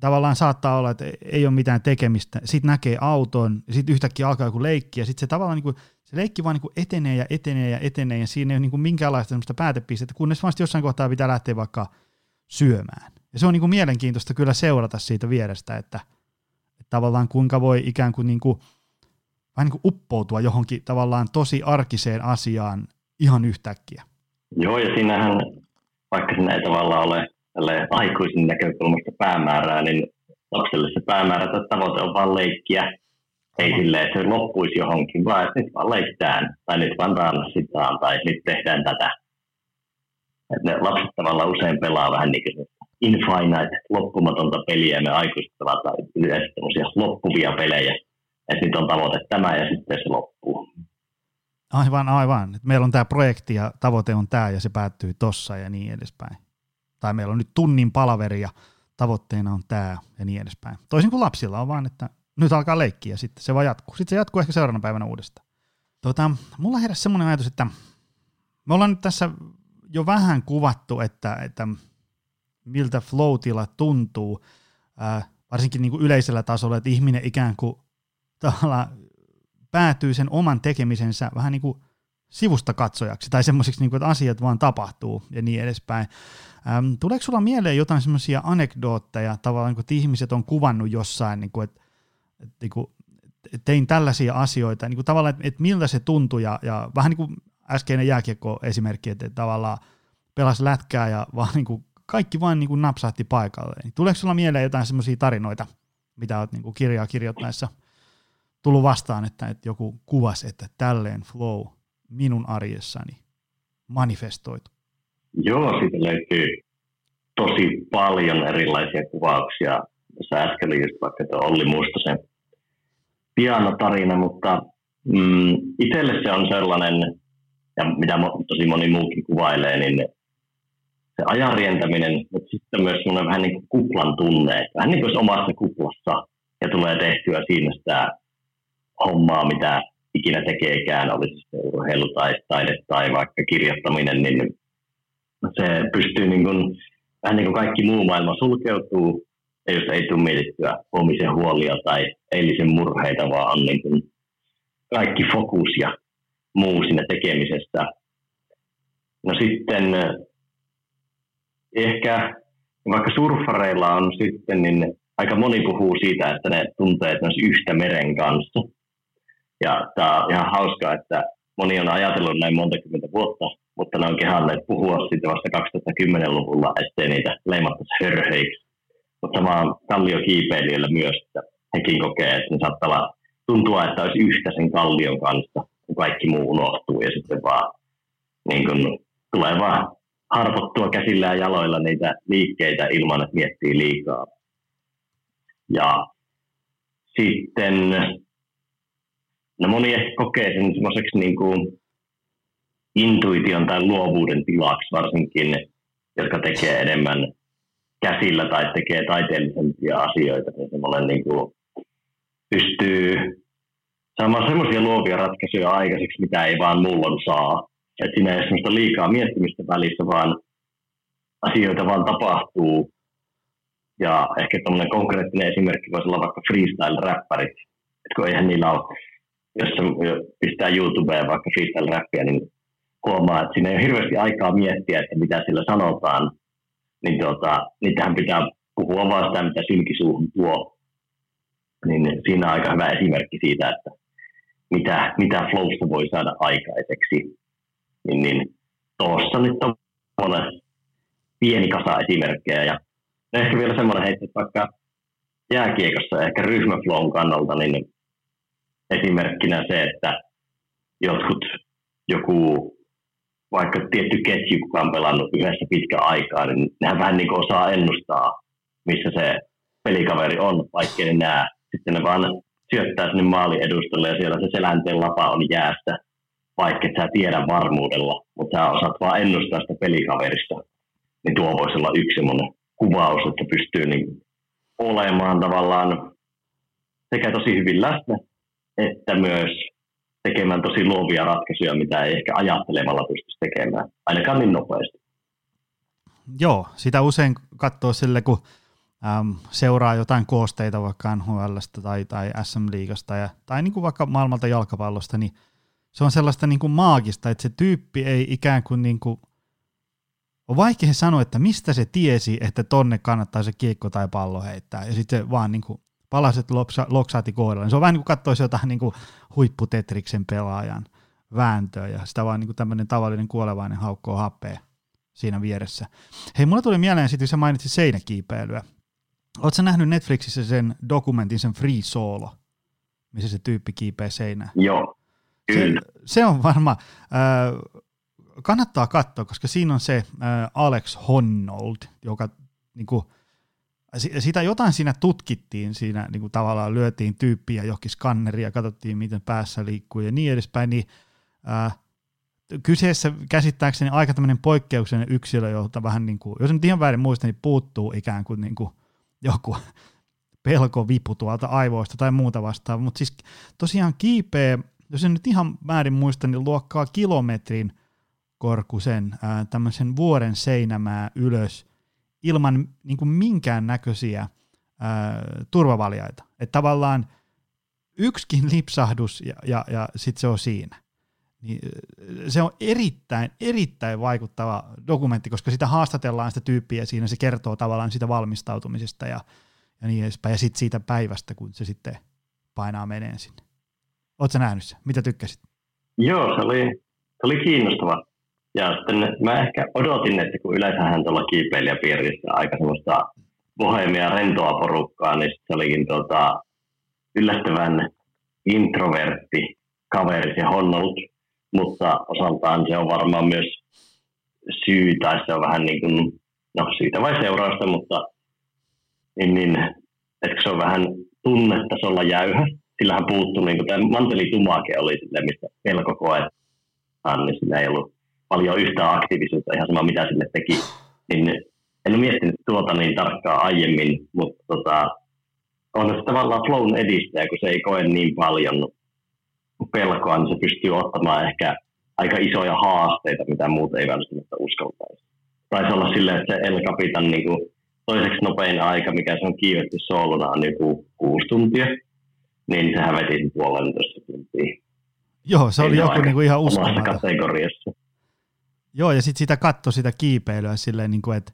tavallaan saattaa olla, että ei ole mitään tekemistä. Sitten näkee auton, sitten yhtäkkiä alkaa joku leikki, ja sitten se tavallaan niin kuin, se leikki vaan niin kuin etenee ja etenee ja etenee, ja siinä ei ole niin kuin minkäänlaista semmoista päätepistettä, kunnes vaan jossain kohtaa pitää lähteä vaikka syömään. Ja se on niin kuin mielenkiintoista kyllä seurata siitä vierestä, että, että tavallaan kuinka voi ikään kuin, niin kuin vähän niin kuin uppoutua johonkin tavallaan tosi arkiseen asiaan ihan yhtäkkiä. Joo, ja siinähän, vaikka siinä ei tavallaan ole tälle aikuisen näkökulmasta päämäärää, niin lapselle se päämäärä tai tavoite on vaan leikkiä. Ei silleen, että se loppuisi johonkin, vaan että nyt vaan leikitään, tai nyt vaan tanssitaan, tai nyt tehdään tätä. Että lapset tavallaan usein pelaa vähän niin kuin infinite, loppumatonta peliä, ja me aikuiset pelataan yleensä tämmöisiä loppuvia pelejä. Että nyt on tavoite tämä ja sitten se loppuu. Aivan, aivan. Et meillä on tämä projekti ja tavoite on tämä ja se päättyy tossa ja niin edespäin. Tai meillä on nyt tunnin palaveri ja tavoitteena on tämä ja niin edespäin. Toisin kuin lapsilla on vaan, että nyt alkaa leikkiä ja sitten se vaan jatkuu. Sitten se jatkuu ehkä seuraavana päivänä uudestaan. Tota, mulla heräsi semmoinen ajatus, että Me ollaan nyt tässä jo vähän kuvattu, että, että miltä flow-tila tuntuu, äh, varsinkin niin kuin yleisellä tasolla, että ihminen ikään kuin tavallaan päätyy sen oman tekemisensä vähän niin kuin sivusta katsojaksi tai semmoiseksi, niin kuin, että asiat vaan tapahtuu ja niin edespäin. Ähm, tuleeko sulla mieleen jotain semmoisia anekdootteja, tavallaan, kun ihmiset on kuvannut jossain, niin kuin, että, että, että tein tällaisia asioita, niin kuin tavallaan, että, että miltä se tuntui ja, ja vähän niin kuin äskeinen jääkiekko-esimerkki, että tavallaan pelasi lätkää ja vaan niin kuin kaikki vaan niin kuin napsahti paikalle. Tuleeko sulla mieleen jotain semmoisia tarinoita, mitä olet niin kuin kirjaa kirjoittaessa tullut vastaan, että, että joku kuvasi, että tälleen flow minun arjessani manifestoitu? Joo, siitä löytyy tosi paljon erilaisia kuvauksia. Tässä äsken just vaikka tuo Olli Mustosen pianotarina, mutta mm, itselle se on sellainen, ja mitä tosi moni muukin kuvailee, niin se ajan rientäminen, mutta sitten myös semmoinen vähän niin kuin kuplan tunne, vähän niin kuin omassa kuplassa, ja tulee tehtyä siinä sitä hommaa, mitä ikinä tekeekään, olisi urheilu tai taide tai vaikka kirjoittaminen, niin se pystyy niin kuin, vähän niin kuin kaikki muu maailma sulkeutuu, ja jos ei tule mietittyä huomisen huolia tai eilisen murheita, vaan on niin kuin kaikki fokus ja muu siinä tekemisestä. No sitten ehkä vaikka surfareilla on sitten, niin aika moni puhuu siitä, että ne tuntee, että ne olisi yhtä meren kanssa. Ja tämä on ihan hauskaa, että moni on ajatellut näin monta kymmentä vuotta, mutta ne on kehalleet puhua siitä vasta kaksituhattakymmenen-luvulla, ettei niitä leimattaisi hörheiksi. Mutta samaan kalliokiipeilijöillä myös, että hekin kokee, että ne saattaa tuntua, että olisi yhtä sen kallion kanssa, kun kaikki muu unohtuu ja sitten vaan niin kun, tulee vaan harpottua käsillä ja jaloilla niitä liikkeitä ilman, että miettii liikaa. Ja sitten no moni ehkä kokee sen semmoiseksi niin kuin intuition tai luovuuden tilaksi varsinkin, jotka tekee enemmän käsillä tai tekee taiteellisempia asioita, niin semmoinen niin kuin pystyy saamaan semmoisia luovia ratkaisuja aikaiseksi, mitä ei vaan mullon saa. Että siinä ei ole semmoista liikaa miettimistä välissä, vaan asioita vaan tapahtuu. Ja ehkä tommoinen konkreettinen esimerkki voisi olla vaikka freestyle-räppärit, että kun eihän niillä ole, jos pistää YouTubeen vaikka freestyle-räppiä, niin huomaa, että siinä ei ole hirveästi aikaa miettiä, että mitä sillä sanotaan. Niin tuota, niitähän pitää puhua vaan sitä, mitä silkisuuhun tuo. Niin siinä on aika hyvä esimerkki siitä, että mitä, mitä flowsta voi saada aikaiseksi. Niin, niin tuossa nyt on pieni kasa esimerkkejä. Ja ehkä vielä semmoinen heitto, että vaikka jääkiekossa ehkä ryhmäflown kannalta, niin esimerkkinä se, että jotkut, joku vaikka tietty ketju, kuka on pelannut yhdessä pitkän aikaa, niin nehän vähän niin kuin osaa ennustaa, missä se pelikaveri on, vaikkei ne näe. Sitten ne vaan syöttää sinne maalin edustalle ja siellä se selänteen lapa on jäässä, vaikka et sä tiedä varmuudella, mutta sä osaat vaan ennustaa sitä pelikaverista. Niin tuo voisi olla yksi semmoinen kuvaus, että pystyy niin olemaan tavallaan sekä tosi hyvin läsnä, että myös tekemään tosi luovia ratkaisuja, mitä ei ehkä ajattelemalla pystyisi tekemään, ainakaan niin nopeasti. Joo, sitä usein katsoo sille, kun äm, seuraa jotain koosteita vaikka N H L:stä tai, tai S M-liigasta ja, tai niin kuin vaikka maailmalta jalkapallosta, niin se on sellaista niin kuin maagista, että se tyyppi ei ikään kuin, niin kuin on vaikea sanoa, että mistä se tiesi, että tonne kannattaa se kiekko tai pallo heittää, ja sitten se vaan niin kuin palaset loksa, loksaati kohdalla, niin se on vähän niin kuin katsoisi jotain niin kuin huipputetriksen pelaajan vääntöä, ja sitä vaan niin kuin tämmöinen tavallinen kuolevainen haukkoo happea siinä vieressä. Hei, mulla tuli mieleen sitten, kun sä mainitsit seinäkiipeilyä. Oletko sä nähnyt Netflixissä sen dokumentin, sen Free Solo, missä se tyyppi kiipee seinään? Joo. Se, se on varmaan, äh, kannattaa katsoa, koska siinä on se äh, Alex Honnold, joka niin kuin sitä jotain siinä tutkittiin, siinä niin kuin tavallaan lyötiin tyyppiä johonkin skanneriin, katsottiin miten päässä liikkuu ja niin edespäin, niin ää, kyseessä käsittääkseni aika tämmöinen poikkeuksellinen yksilö, jolta vähän niin kuin, jos nyt ihan väärin muista, niin puuttuu ikään kuin, niin kuin joku pelkovipu tuolta aivoista tai muuta vastaavaa, mutta siis tosiaan kiipee, jos en nyt ihan väärin muista, niin luokkaa kilometrin korkusen ää, tämmöisen vuoren seinämää ylös ilman niin kuin minkään näköisiä ää, turvavaljaita. Että tavallaan yksikin lipsahdus ja, ja, ja sitten se on siinä. Niin, se on erittäin, erittäin vaikuttava dokumentti, koska sitä haastatellaan sitä tyyppiä siinä, se kertoo tavallaan sitä valmistautumisesta ja, ja niin edespäin, ja sitten siitä päivästä, kun se sitten painaa meneen sinne. Oletko sä nähnyt sen? Mitä tykkäsit? Joo, se oli, se oli kiinnostava. Ja sitten mä ehkä odotin, että kun yleensähän tuolla kiipeilijäpiirissä aika semmoista bohemia rentoa porukkaa, niin se olikin tuota, yllättävän introvertti kaveri se honnut, mutta osaltaan se on varmaan myös syy, tai se on vähän niin kuin, no syytä vai seurausta, mutta niin, niin, että se on vähän tunnetasolla jäyhä. Sillähän puuttuu, niin kuin tämä Manteli Tumake oli sille, mistä melko koetaan, niin sillä ei ollut paljon yhtään aktiivisuutta, ihan sama mitä sille teki. Niin, en ole miettinyt tuota niin tarkkaan aiemmin, mutta tota, on se tavallaan flown edistäjä, kun se ei koe niin paljon pelkoa, niin se pystyy ottamaan ehkä aika isoja haasteita, mitä muut ei välttämättä uskaltaisi. Taisi olla silleen, että se El Capitan niin kuin toiseksi nopein aika, mikä se on kiivetty soolona, on joku kuusi tuntia, niin sehän veti sen puolentoista tuntia. Joo, se oli ei joku niin kuin ihan uskomaton. Kategoriassa. Joo, ja sitten sitä katsoi sitä kiipeilyä silleen, niin kuin, että,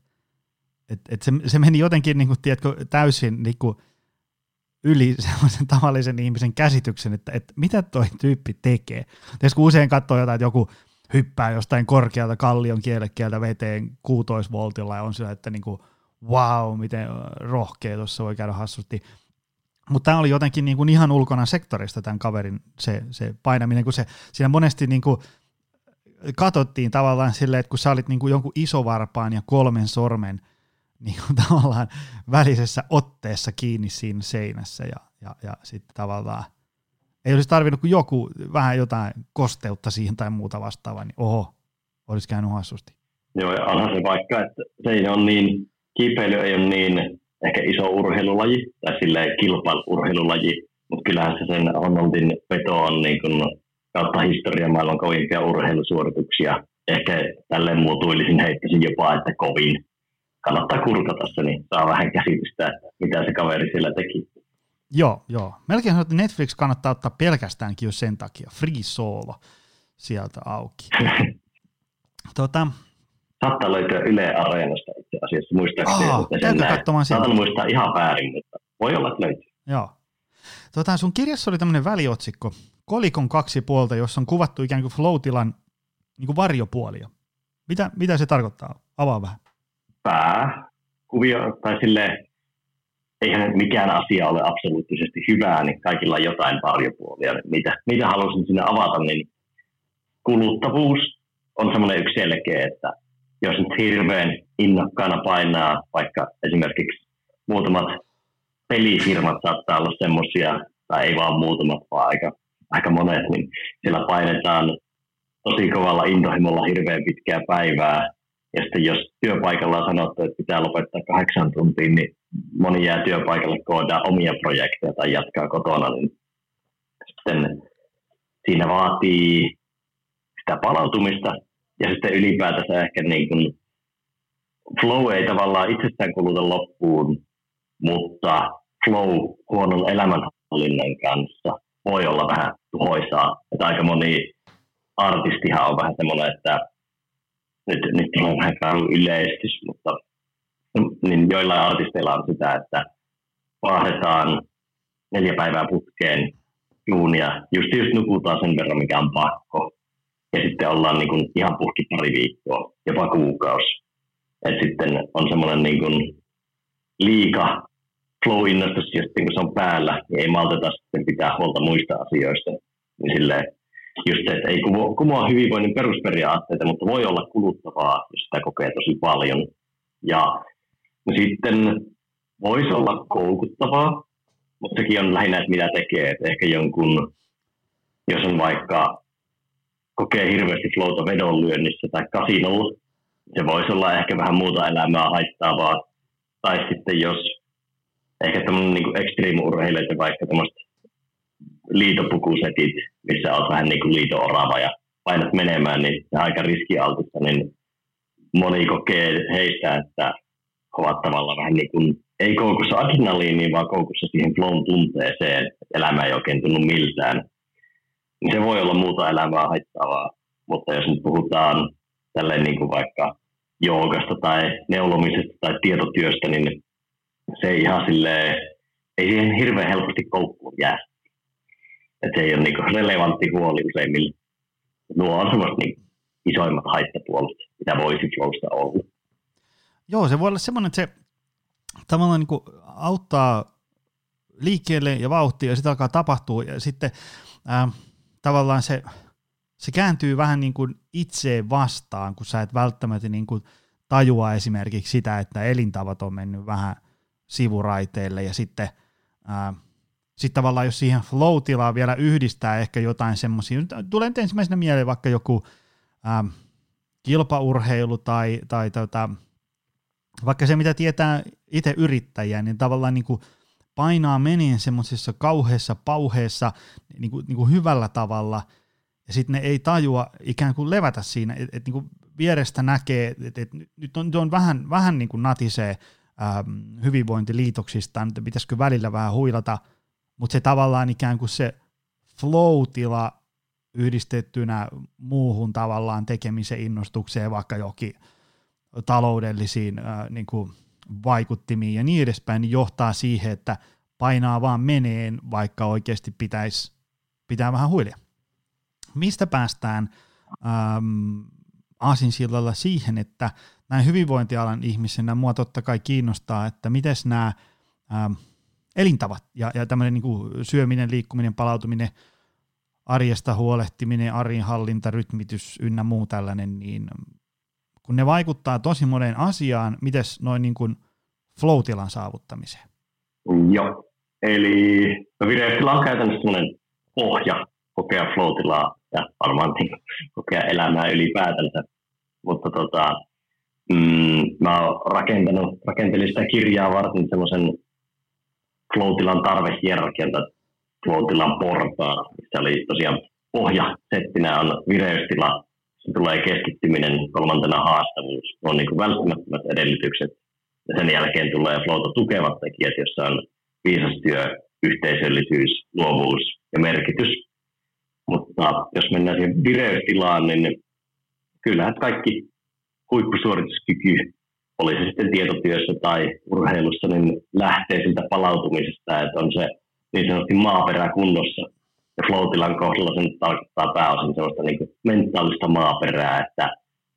että, että se, se meni jotenkin niin kuin, tiedätkö, täysin niin kuin yli semmoisen tavallisen ihmisen käsityksen, että, että mitä toi tyyppi tekee. Tietysti kun usein katsoo jotain, että joku hyppää jostain korkealta kallion kielekkeeltä veteen kuusitoista voltilla ja on sillä, että niin kuin, wow, miten rohkea tuossa voi käydä hassusti. Mutta tämä oli jotenkin niin kuin ihan ulkona sektorista tämän kaverin se, se painaminen, kun se siinä monesti niin kuin katsottiin tavallaan silleen, että kun sä olit niin kuin jonkun isovarpaan ja kolmen sormen niin kuin tavallaan välisessä otteessa kiinni siinä seinässä ja, ja, ja sitten tavallaan ei olisi tarvinnut kuin joku vähän jotain kosteutta siihen tai muuta vastaavaa, niin oho, olisi käynyt hassusti. Joo, ja onhan se vaikka, että seinä on niin, kiipeily ei ole niin ehkä iso urheilulaji tai silleen kilpailu-urheilulaji, mutta kyllähän se sen Honnoldin veto on niin kuin kautta historian maailman kovimpia urheilusuorituksia. Ehkä tälleen muotoilisin, heittäisin jopa, että kovin. Kannattaa kurkata se, niin saa vähän käsitystä, että mitä se kaveri siellä teki. Joo, joo. Melkein sanoi, että Netflix kannattaa ottaa pelkästäänkin jo sen takia. Free solo sieltä auki. Tuota... Saattaa löytyä Yle Areenasta itse asiassa. Muistaakseni, oh, että sen näin. Saatan muistaa ihan väärin, mutta voi olla, että löytyy. Joo. Tuota, sun kirjassa oli tämmöinen väliotsikko, kolikon kaksi puolta, jossa on kuvattu ikään kuin flow-tilan niin kuin varjopuolia. Mitä, mitä se tarkoittaa? Avaa vähän. Pääkuvio, tai silleen, eihän mikään asia ole absoluuttisesti hyvää, niin kaikilla on jotain varjopuolia. Niitä, niitä halusin sinne avata, niin kuluttavuus on semmoinen yksi selkeä, että jos nyt hirveän innokkaana painaa, vaikka esimerkiksi muutamat pelifirmat saattaa olla semmoisia, tai ei vaan muutamat, vaan aika, aika monet, niin siellä painetaan tosi kovalla intohimolla hirveän pitkää päivää. Ja sitten jos työpaikalla on sanottu, että pitää lopettaa kahdeksan tuntia, niin moni jää työpaikalle koodaa omia projekteja tai jatkaa kotona. Niin sitten siinä vaatii sitä palautumista ja sitten ylipäätänsä ehkä niin kuin flow ei tavallaan itsestään kuluta loppuun, mutta flow huonon elämänhallinnan kanssa voi olla vähän tuhoisaa. Että aika moni artistihan on vähän semmoinen, että Nyt, nyt on vähän karu yleistys, mutta niin joillain artisteilla on sitä, että vaahdetaan neljä päivää putkeen juunia, just just nukutaan sen verran, mikä on pakko. Ja sitten ollaan niin kuin ihan puhki pari viikkoa, jopa kuukausi. Et sitten on semmoinen niin kuin liika flow-innostus, ja sitten kun se on päällä, niin ei malteta sitten pitää huolta muista asioista. Niin silleen, just se, että ei kumoa hyvinvoinnin perusperiaatteita, mutta voi olla kuluttavaa, jos sitä kokee tosi paljon. Ja no sitten voisi olla koukuttavaa, mutta sekin on lähinnä, että mitä tekee. Et ehkä jonkun, jos on vaikka kokee hirveästi flowta vedonlyönnissä tai kasinolla, se voisi olla ehkä vähän muuta elämää haittaavaa. Tai sitten jos ehkä tämmöinen niin ekstriimurheilijoita vaikka tämmöistä liitopukusetit, missä olet vähän niin kuin liito-orava ja painot menemään, niin aika riskialtista, niin moni kokee heistä, että ovat tavallaan vähän niin kuin, ei koukussa adrenaliiniin, vaan koukussa siihen flown tunteeseen, että elämä ei oikein tunnu miltään. Se voi olla muuta elämää haittavaa, mutta jos nyt puhutaan tälleen niin kuin vaikka joogasta tai neulomisesta tai tietotyöstä, niin se ei ihan silleen, ei siihen hirveän helposti koukkuun jää. Et se ei ole niin kuin relevantti huoli useimmille. Nuo on semmoiset niin isoimmat haittapuolet, mitä voi sitten flowsta olla. Joo, se voi olla semmoinen, että se tavallaan niin kuin auttaa liikkeelle ja vauhtia ja sitä alkaa tapahtua ja sitten äh, tavallaan se, se kääntyy vähän niin kuin itse vastaan, kun sä et välttämättä niin kuin tajua esimerkiksi sitä, että elintavat on mennyt vähän sivuraiteille ja sitten äh, sit tavallaan jos siihen flow-tilaan vielä yhdistää ehkä jotain semmoisia, tulee nyt ensimmäisenä mieleen vaikka joku äh, kilpaurheilu tai, tai tota, vaikka se mitä tietää itse yrittäjiä, niin tavallaan niin kuin painaa meneen semmoisessa kauheessa pauheessa niin kuin, niin kuin hyvällä tavalla, ja sitten ne ei tajua ikään kuin levätä siinä, että et, niin vierestä näkee, että et, nyt on, on vähän, vähän niin kuin natisee ähm, hyvinvointiliitoksistaan, että pitäisikö välillä vähän huilata, mutta se tavallaan ikään kuin se flow-tila yhdistettynä muuhun tavallaan tekemisen innostukseen, vaikka jokin taloudellisiin äh, niin kuin vaikuttimiin ja niin edespäin, niin johtaa siihen, että painaa vaan meneen, vaikka oikeasti pitäisi pitää vähän huilia. Mistä päästään ähm, aasinsillalla siihen, että näin hyvinvointialan ihmisenä mua totta kai kiinnostaa, että miten nämä ähm, elintavat ja, ja tämmöinen niin kuin syöminen, liikkuminen, palautuminen, arjesta huolehtiminen, arjen hallinta, rytmitys ynnä muu tällainen, niin kun ne vaikuttaa tosi moneen asiaan, mites noin niin kuin flow-tilan saavuttamiseen? Joo, eli vireystila on käytännössä sellainen pohja kokea flow-tilaa ja varmaan niin, kokea elämää ylipäätänsä, mutta tota, mm, mä oon rakentanut, rakentelin sitä kirjaa varten semmoisen flow-tilan tarvehierarkian tai flow-tilan portaan, missä oli tosiaan pohja, settinä on vireystila, tulee keskittyminen, kolmantena haastavuus, on niin kuin välttämättömät edellytykset, ja sen jälkeen tulee flowta tukevat tekijät, jossa on viisastyö, yhteisöllisyys, luovuus ja merkitys. Mutta jos mennään siihen vireystilaan, niin kyllähän kaikki huippusuorituskyky, oli se sitten tietotyössä tai urheilussa, niin lähtee siltä palautumisesta, että on se niin sanotusti maaperä kunnossa. Ja flow-tilan kohdalla se tarkoittaa pääosin sellaista niin kuin mentaalista maaperää, että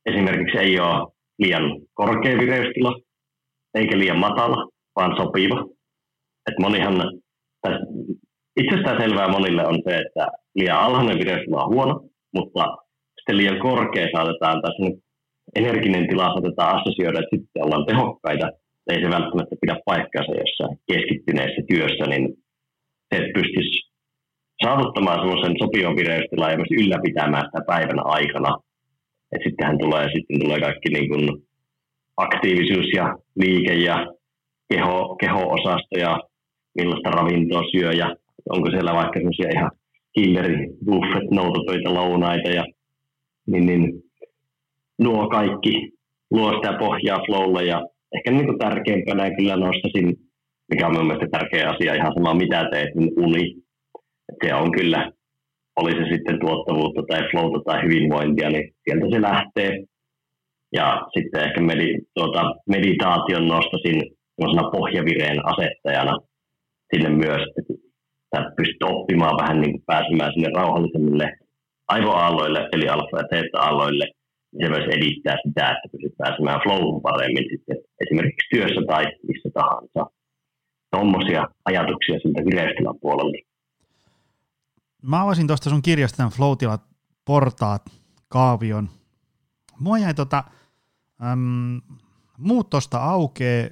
esimerkiksi ei ole liian korkea vireystila, eikä liian matala, vaan sopiva. Että monihan, itsestään selvää monille on se, että liian alhainen vireystila on huono, mutta sitten liian korkea saatetaan, tai sen energinen tila saatetaan assosioida, että sitten ollaan tehokkaita. Ei se välttämättä pidä paikkaansa jossain keskittyneessä työssä, niin se, että pystyisi saavuttamaan semmoisen sopivan vireystilan ja myös ylläpitämään sitä päivän aikana. Et sittenhän tulee, sitten tulee kaikki niin kuin aktiivisuus ja liike ja keho, keho-osasto ja millaista ravintoa syö ja onko siellä vaikka semmoisia ihan killeri, buffet, noutotöitä, lounaita ja niin, niin nuo kaikki luo sitä pohjaa flowlle ja ehkä niin kuin tärkeimpänä kyllä nostaisin, mikä on mun mielestä tärkeä asia, ihan sama mitä teet, niin uni. Se on kyllä, oli se sitten tuottavuutta tai flowta tai hyvinvointia, niin sieltä se lähtee. Ja sitten ehkä medi, tuota, meditaation nostaisin sellaisena pohjavireen asettajana sinne myös, että pystyt oppimaan vähän niin kuin pääsemään sinne rauhallisemmille aivoaalloille, eli alfa- ja teeta-aalloille. Se myös edistää sitä, että pystyt pääsemään flowhun paremmin sitten esimerkiksi työssä tai missä tahansa. Tuommoisia ajatuksia siltä vireystilan puolella. Mä avasin tuosta sun kirjasta tämän flow-tilat, portaat, kaavion. Mua jäi tota, äm, muut tuosta aukeaa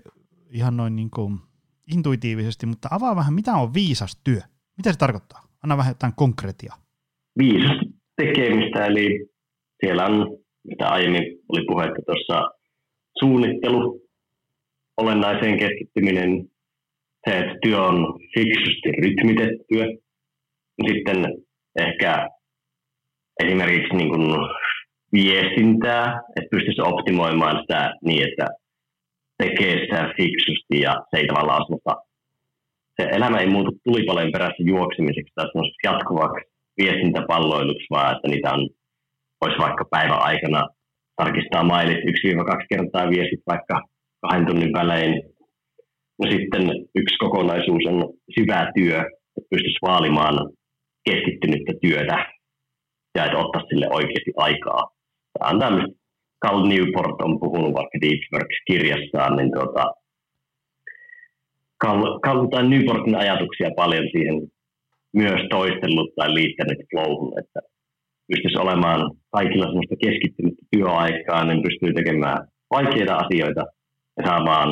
ihan noin niin kuin intuitiivisesti, mutta avaa vähän, mitä on viisas työ? Mitä se tarkoittaa? Anna vähän jotain konkretiaa. Viisas tekemistä, eli siellä on, mitä aiemmin oli puhetta tuossa, suunnittelu, olennaiseen keskittyminen, se, että työ on fiksusti rytmitettyä. Sitten ehkä esimerkiksi niin kuin viestintää, että pystyisi optimoimaan sitä niin, että tekee sitä fiksusti ja se ei tavallaan semmoista, se elämä ei muutu tulipalojen perässä juoksemiseksi tai semmoiseksi jatkuvaksi viestintäpalloiluksi, vaan että niitä on, voisi vaikka päivän aikana tarkistaa mailit yksi kaksi kertaa viestit vaikka kahden tunnin välein. No sitten yksi kokonaisuus on syvä työ, että pystyisi vaalimaan keskittynyttä työtä ja että ottaa sille oikeasti aikaa. Tämä on tämmöistä, Cal Newport on puhunut vaikka Deep Works-kirjassaan, niin tuota, Cal, Cal tai Newportin ajatuksia paljon siihen myös toistellut tai liittänyt flowhun, että pystyisi olemaan kaikilla semmoista keskittynyttä työaikaa, niin pystyy tekemään vaikeita asioita ja saamaan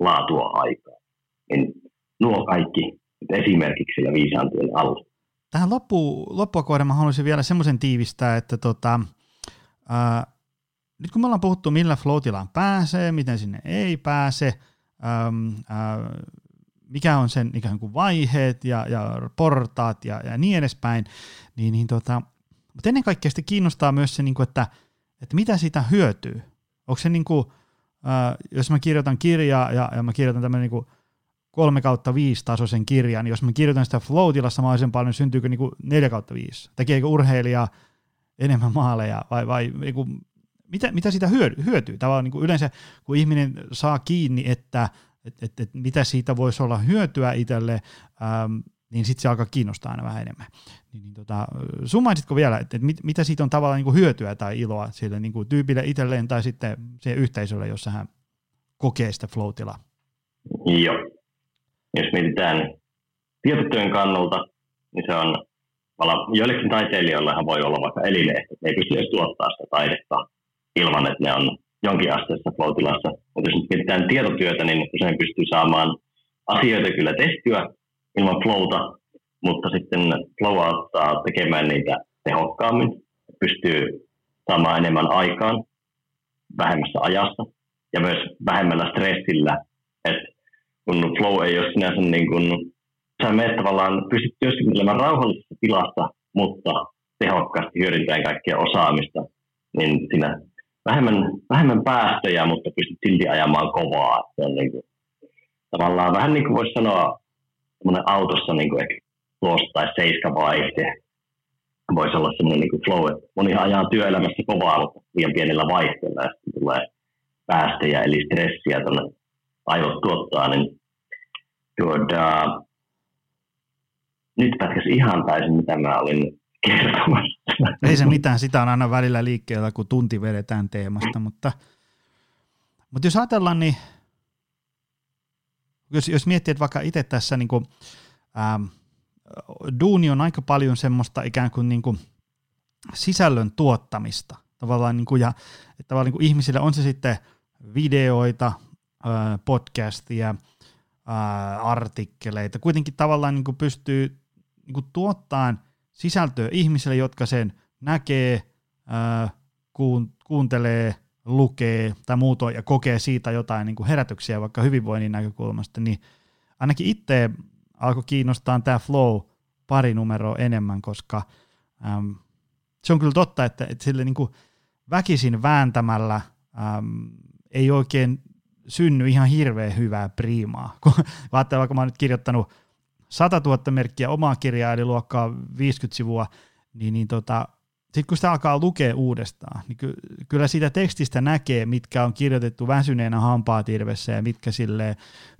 laatua aikaa. Niin nuo kaikki esimerkiksi ja viisaan työn alla. Tähän loppuun, loppua kohden mä haluaisin vielä semmoisen tiivistää, että tota, ää, nyt kun me ollaan puhuttu, millä flow-tilaan pääsee, miten sinne ei pääse, äm, ää, mikä on sen ikään kuin vaiheet ja, ja portaat ja, ja niin edespäin, niin, niin tota, mutta ennen kaikkea sitten kiinnostaa myös se, niin kuin, että, että mitä siitä hyötyy. Onko se, niin kuin, ää, jos mä kirjoitan kirjaa ja, ja mä kirjoitan tämmöinen niin kuin kolme kautta viisi tasoisen kirjan, niin jos mä kirjoitan sitä flow-tilassa mahdollisimman paljon, niin syntyykö niin kuin neljä kautta viisi? Tekeekö urheilija enemmän maaleja vai, vai niin kuin, mitä, mitä siitä hyötyy? Tavallaan niin kuin yleensä, kun ihminen saa kiinni, että et, et, et, mitä siitä voisi olla hyötyä itselle, äm, niin sitten se alkaa kiinnostaa aina vähän enemmän. Niin, niin tota, summaisitko vielä, että et mit, mitä siitä on tavallaan niin kuin hyötyä tai iloa sille niin kuin tyypille itselleen tai sitten siihen yhteisölle, jossa hän kokee sitä flow-tilaa? Joo. Jos mietitään tietotyön kannalta, niin se on, joillekin taiteilijoillehan voi olla vaikka elinehto, ne ei pysty edes tuottaa sitä taidetta ilman, että ne on jonkin asteessa flow-tilassa. Mutta jos nyt mietitään tietotyötä, niin usein pystyy saamaan asioita kyllä tehtyä ilman flowta, mutta sitten flow auttaa tekemään niitä tehokkaammin, pystyy saamaan enemmän aikaan vähemmässä ajassa ja myös vähemmällä stressillä, että kun flow ei ole sinänsä niin kuin, sä menet tavallaan, pystyt työskentelemään rauhallisessa tilassa, mutta tehokkaasti hyödyntäen kaikkea osaamista, niin siinä vähemmän, vähemmän päästöjä, mutta pystyt silti ajamaan kovaa. Se on niin kuin, tavallaan vähän niin kuin voisi sanoa, semmoinen autossa niin kuin ehkä tuossa tai seiska vaihde voisi olla semmoinen niin kuin flow, että moni ajaa työelämässä kovaa, mutta liian pienellä vaihteella, ja sitten tulee päästöjä eli stressiä tuonne aivot tuottaa, niin tuoda, nyt pätkäs ihan täysin, mitä mä olin kertomassa. Ei se mitään, sitä on aina välillä liikkeellä, kun tunti vedetään teemasta, mutta, mutta jos ajatellaan, niin jos, jos miettii, että vaikka itse tässä niin kuin, ähm, duuni on aika paljon semmoista ikään kuin, niin kuin sisällön tuottamista, tavallaan, niin kuin, ja, että tavallaan niin kuin ihmisillä on se sitten videoita, podcastia, artikkeleita, kuitenkin tavallaan niin kuin pystyy niin kuin tuottamaan sisältöä ihmisille, jotka sen näkee, kuuntelee, lukee tai muutoin ja kokee siitä jotain niin kuin herätyksiä vaikka hyvinvoinnin näkökulmasta, niin ainakin itse alkoi kiinnostaa tämä flow pari numeroa enemmän, koska äm, se on kyllä totta, että, että sille niin kuin väkisin vääntämällä äm, ei oikein synny ihan hirveän hyvää priimaa. Kun ajattelin, vaikka mä oon nyt kirjoittanut satatuhatta merkkiä omaa kirjaa, eli luokkaa viisikymmentä sivua, niin, niin tota, sitten kun sitä alkaa lukea uudestaan, niin ky- kyllä siitä tekstistä näkee, mitkä on kirjoitettu väsyneenä hampaatirvessä ja mitkä silleen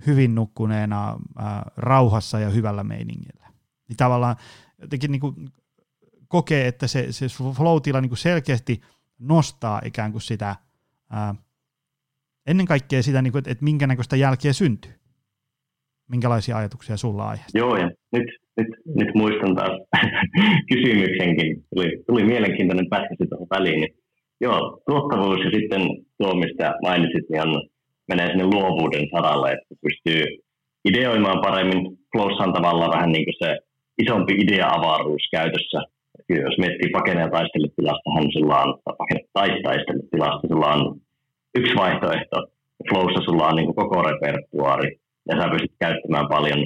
hyvin nukkuneena ää, rauhassa ja hyvällä meiningillä. Niin tavallaan jotenkin niin kuin kokee, että se, se flow-tila niin kuin selkeästi nostaa ikään kuin sitä ää, ennen kaikkea sitä, että minkä näköistä jälkeä syntyy. Minkälaisia ajatuksia sulla aiheesta? Joo, ja nyt, nyt, nyt muistan taas kysymyksenkin. Tuli, tuli mielenkiintoinen pätkäsi tuohon väliin. Joo, tuottavuus ja sitten tuo, mistä mainitsit, niin on, menee sinne luovuuden saralle, että pystyy ideoimaan paremmin. Flowssaan tavallaan vähän niin kuin se isompi idea-avaruus käytössä. Kyllä, jos miettii pakene- ja taistelitilasta, sillä on, tai taistelitilasta, sillä on yksi vaihtoehto. Flowssa sulla on niin kuin koko repertuaari ja sä pystyt käyttämään paljon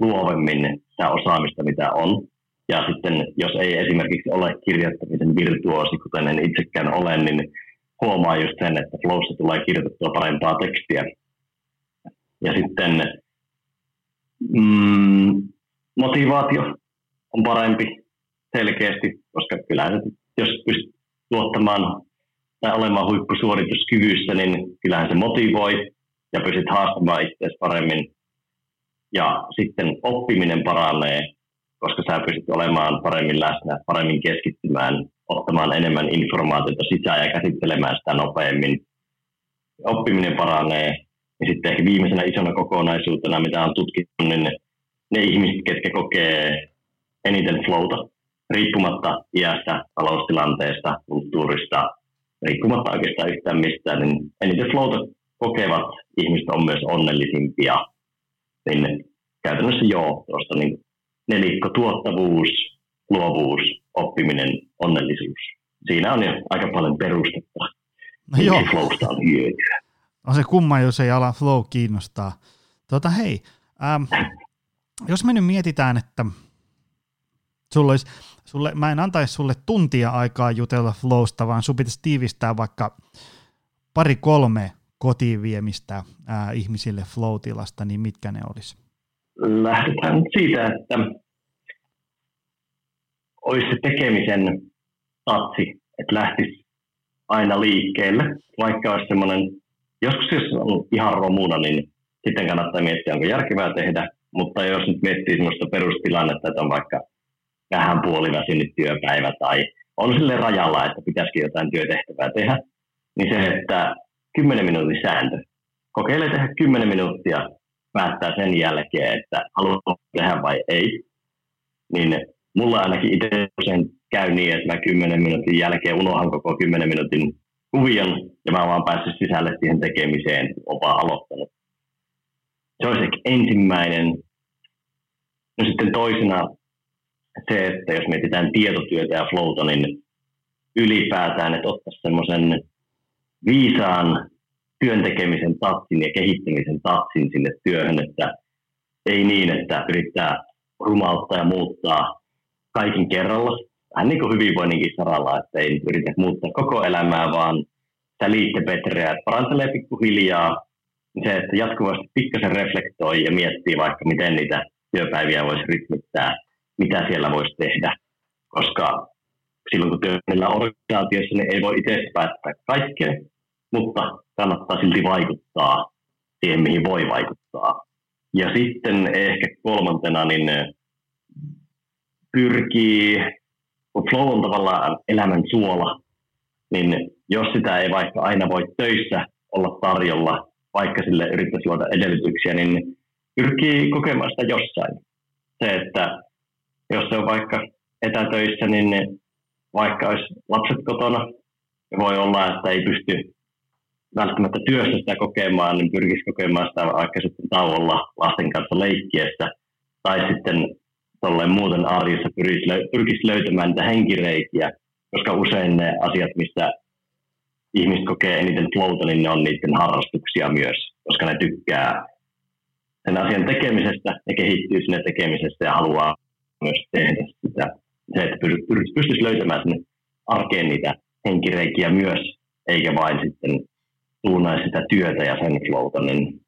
luovemmin sitä osaamista, mitä on. Ja sitten, jos ei esimerkiksi ole kirjoittamisen virtuoosi, kuten en itsekään ole, niin huomaa just sen, että flowssa tulee kirjoitettua parempaa tekstiä. Ja sitten mm, motivaatio on parempi selkeästi, koska kyllä jos pystyt tuottamaan tai olemaan huippusuorituskyvyssä, niin kyllähän se motivoi ja pystyt haastamaan itseäsi paremmin. Ja sitten oppiminen paranee, koska sä pystyt olemaan paremmin läsnä, paremmin keskittymään, ottamaan enemmän informaatiota sisään ja käsittelemään sitä nopeammin. Oppiminen paranee. Ja sitten ehkä viimeisenä isona kokonaisuutena, mitä on tutkittu, niin ne ihmiset, ketkä kokee eniten flowta, riippumatta iästä, taloustilanteesta, kulttuurista, riippumatta oikeastaan yhtään mistään, niin eniten flowta kokevat ihmiset on myös onnellisimpia. Niin käytännössä joo, tuosta niin nelikko tuottavuus, luovuus, oppiminen, onnellisuus. Siinä on jo aika paljon perustetta, no niin flowsta on hyötyä. On se kumma, jos ei ala flow kiinnostaa. Tuota hei, äm, jos me nyt mietitään, että sulla olisi, sulle, mä en antaisi sulle tuntia aikaa jutella flowsta, vaan sun pitäisi tiivistää vaikka pari kolme kotiin viemistä ää, ihmisille flow-tilasta, niin mitkä ne olisi? Lähdetään siitä, että olisi se tekemisen tatsi, että lähtisi aina liikkeelle, vaikka olisi semmoinen, joskus jos on ihan romuna, niin sitten kannattaa miettiä, onko järkevää tehdä, mutta jos nyt miettii semmoista perustilannetta, että on vaikka vähän puoliväsynyt työpäivä tai on sille rajalla, että pitäisikin jotain työtehtävää tehdä, niin se, että kymmenen minuutin sääntö. Kokeile tehdä kymmenen minuuttia, päättää sen jälkeen, että haluatko tehdä vai ei. Niin mulla ainakin itse usein käy niin, että mä kymmenen minuutin jälkeen unohan koko kymmenen minuutin kuvion, ja mä vaan päässyt sisälle siihen tekemiseen, on vaan aloittanut. Se olisi ehkä ensimmäinen. No sitten toisena se, että jos mietitään tietotyötä ja flowta, niin ylipäätään, että ottaisi semmoisen viisaan työntekemisen tatsin ja kehittämisen tatsin sille työhön, että ei niin, että yrittää rumauttaa ja muuttaa kaiken kerralla. Vähän niin kuin hyvinvoinninkin saralla, että ei yritä muuttaa koko elämää, vaan sitä liittepetriä, että parantelee pikkuhiljaa. Se, että jatkuvasti pikkasen reflektoi ja miettii vaikka, miten niitä työpäiviä voisi rytmittää, mitä siellä voisi tehdä, koska silloin kun työnnellä organisaatiossa, niin ei voi itse päättää kaikkea, mutta kannattaa silti vaikuttaa siihen, mihin voi vaikuttaa. Ja sitten ehkä kolmantena, niin pyrkii, kun flow on tavallaan elämän suola, niin jos sitä ei vaikka aina voi töissä olla tarjolla, vaikka sille yrittäisi luoda edellytyksiä, niin pyrkii kokemaan sitä jossain. Se, että jos se on vaikka etätöissä, niin vaikka olisi lapset kotona, voi olla, että ei pysty välttämättä työssä sitä kokemaan, niin pyrkisi kokemaan sitä vaikka sitten tauolla lasten kanssa leikkiessä. Tai sitten tolleen muuten arjessa pyrkisi löytämään niitä henkireikiä, koska usein ne asiat, missä ihmiset kokee eniten flowta, niin ne on niiden harrastuksia myös, koska ne tykkää sen asian tekemisestä ja kehittyy sinne tekemisestä ja haluaa myös tehdä sitä. Se, että pystyisi löytämään sinne arkeen niitä henkireikiä myös, eikä vain sitten tuunaa sitä työtä ja sen flowta, niin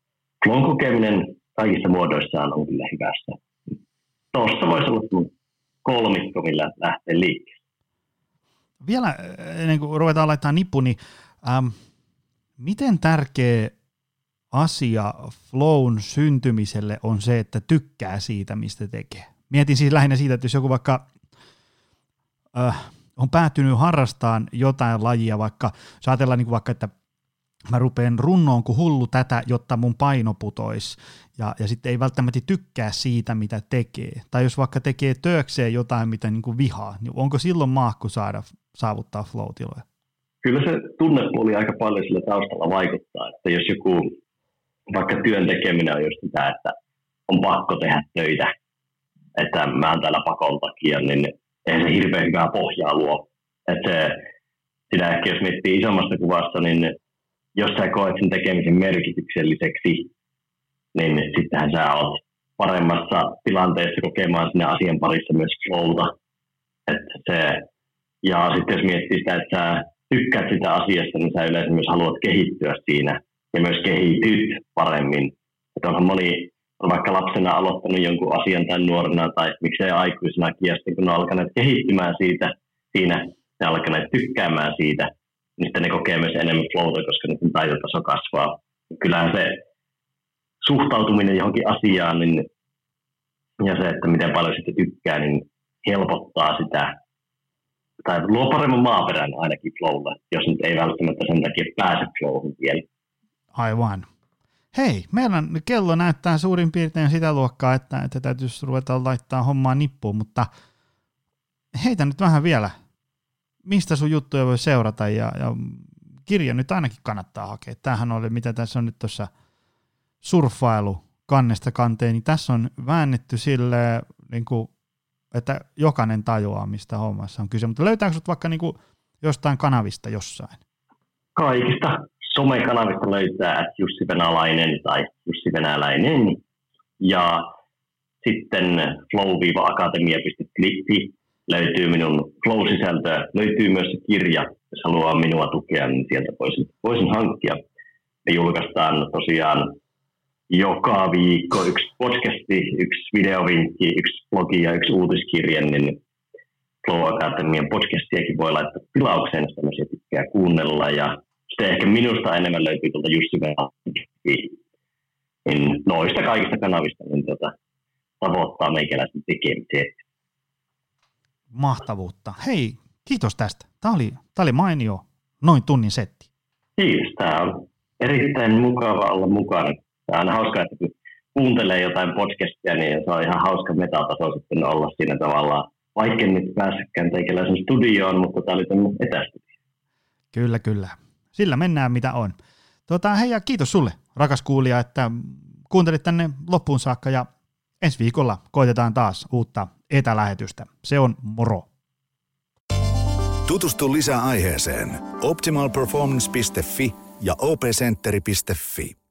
flown kokeminen kaikissa muodoissaan on kyllä hyvässä. Tuosta voisi olla kolmikko, millä lähtee liikkeelle. Vielä ennen kuin ruvetaan laittamaan nippu, niin ähm, miten tärkeä asia flown syntymiselle on se, että tykkää siitä, mistä tekee? Mietin siis lähinnä siitä, että jos joku vaikka Äh, on päätynyt harrastamaan jotain lajia, vaikka jos ajatellaan niin vaikka, että mä rupean runnoon kuin hullu tätä, jotta mun paino putoisi, ja, ja sitten ei välttämättä tykkää siitä, mitä tekee. Tai jos vaikka tekee töökseen jotain, mitä niin kuin vihaa, niin onko silloin maahku saada saavuttaa flow-tiloja? Kyllä se tunnepuoli aika paljon sillä taustalla vaikuttaa, että jos joku, vaikka työn tekeminen on just sitä, että on pakko tehdä töitä, että mä oon täällä pakon takia, niin eihän se hirveän hyvää pohjaa luo. Että se, sitä ehkä jos miettii isommasta kuvasta, niin jos sä koet sen tekemisen merkitykselliseksi, niin sittenhän sä oot paremmassa tilanteessa kokemaan sinne asian parissa myös flowta. Että se, ja sitten jos miettii sitä, että sä tykkäät sitä asiasta, niin sä yleensä myös haluat kehittyä siinä ja myös kehityt paremmin. Että onhan moni on vaikka lapsena aloittanut jonkun asian tai nuorena tai miksei aikuisena kiesti, kun on alkaneet kehittymään siitä, siinä ne alkaneet tykkäämään siitä, niin sitten ne kokee myös enemmän flowta, koska niiden taitotaso kasvaa. Kyllähän se suhtautuminen johonkin asiaan niin, ja se, että miten paljon sitä tykkää, niin helpottaa sitä, tai luo paremman maaperän ainakin flowlle, jos nyt ei välttämättä sen takia pääse flowhun vielä. Aivan. Hei, meidän kello näyttää suurin piirtein sitä luokkaa, että, että täytyisi ruveta laittaa hommaa nippuun, mutta heitä nyt vähän vielä. Mistä sun juttuja voi seurata ja, ja kirja nyt ainakin kannattaa hakea. Tämähän oli, mitä tässä on nyt tuossa surffailu kannesta kanteen, niin tässä on väännetty silleen, niin kuin, että jokainen tajuaa, mistä hommassa on kyse. Mutta löytääkö sut vaikka niin kuin jostain kanavista jossain? Kaikista somekanavista löytää Jussi Venäläinen tai Jussi Venäläinen. Ja sitten flow-akatemia piste fi löytyy minun flow-sisältöä. Löytyy myös se kirja, jos haluaa minua tukea, niin sieltä voisin, voisin hankkia. Me julkaistaan tosiaan joka viikko yksi podcasti, yksi videovinkki, yksi blogi ja yksi uutiskirja, niin Flow Academyn podcastiakin voi laittaa tilaukseen, jos tämmöisiä tykkää kuunnella. Ja sitten ehkä minusta enemmän löytyy tuolta Jussi Venäläinen. Noista kaikista kanavista niin tuota, tavoittaa meikäläisen tekemisiä. Mahtavuutta. Hei, kiitos tästä. Tämä oli, tämä oli mainio noin tunnin setti. Kiitos. Tämä on erittäin mukava olla mukana. Tämä on hauskaa, että kun kuuntelee jotain podcastia, niin se on ihan hauska metataso sitten olla siinä tavallaan. Vaikka nyt pääsekään teikäläisen studioon, mutta tämä oli tämmöinen etästudio. Kyllä, kyllä. Sillä mennään mitä on. Tuota, hei ja kiitos sulle, rakas kuulija, että kuuntelit tänne loppuun saakka ja ensi viikolla koitetaan taas uutta etälähetystä. Se on moro. Tutustu lisää aiheeseen optimal performance piste fi ja opcenteri piste fi.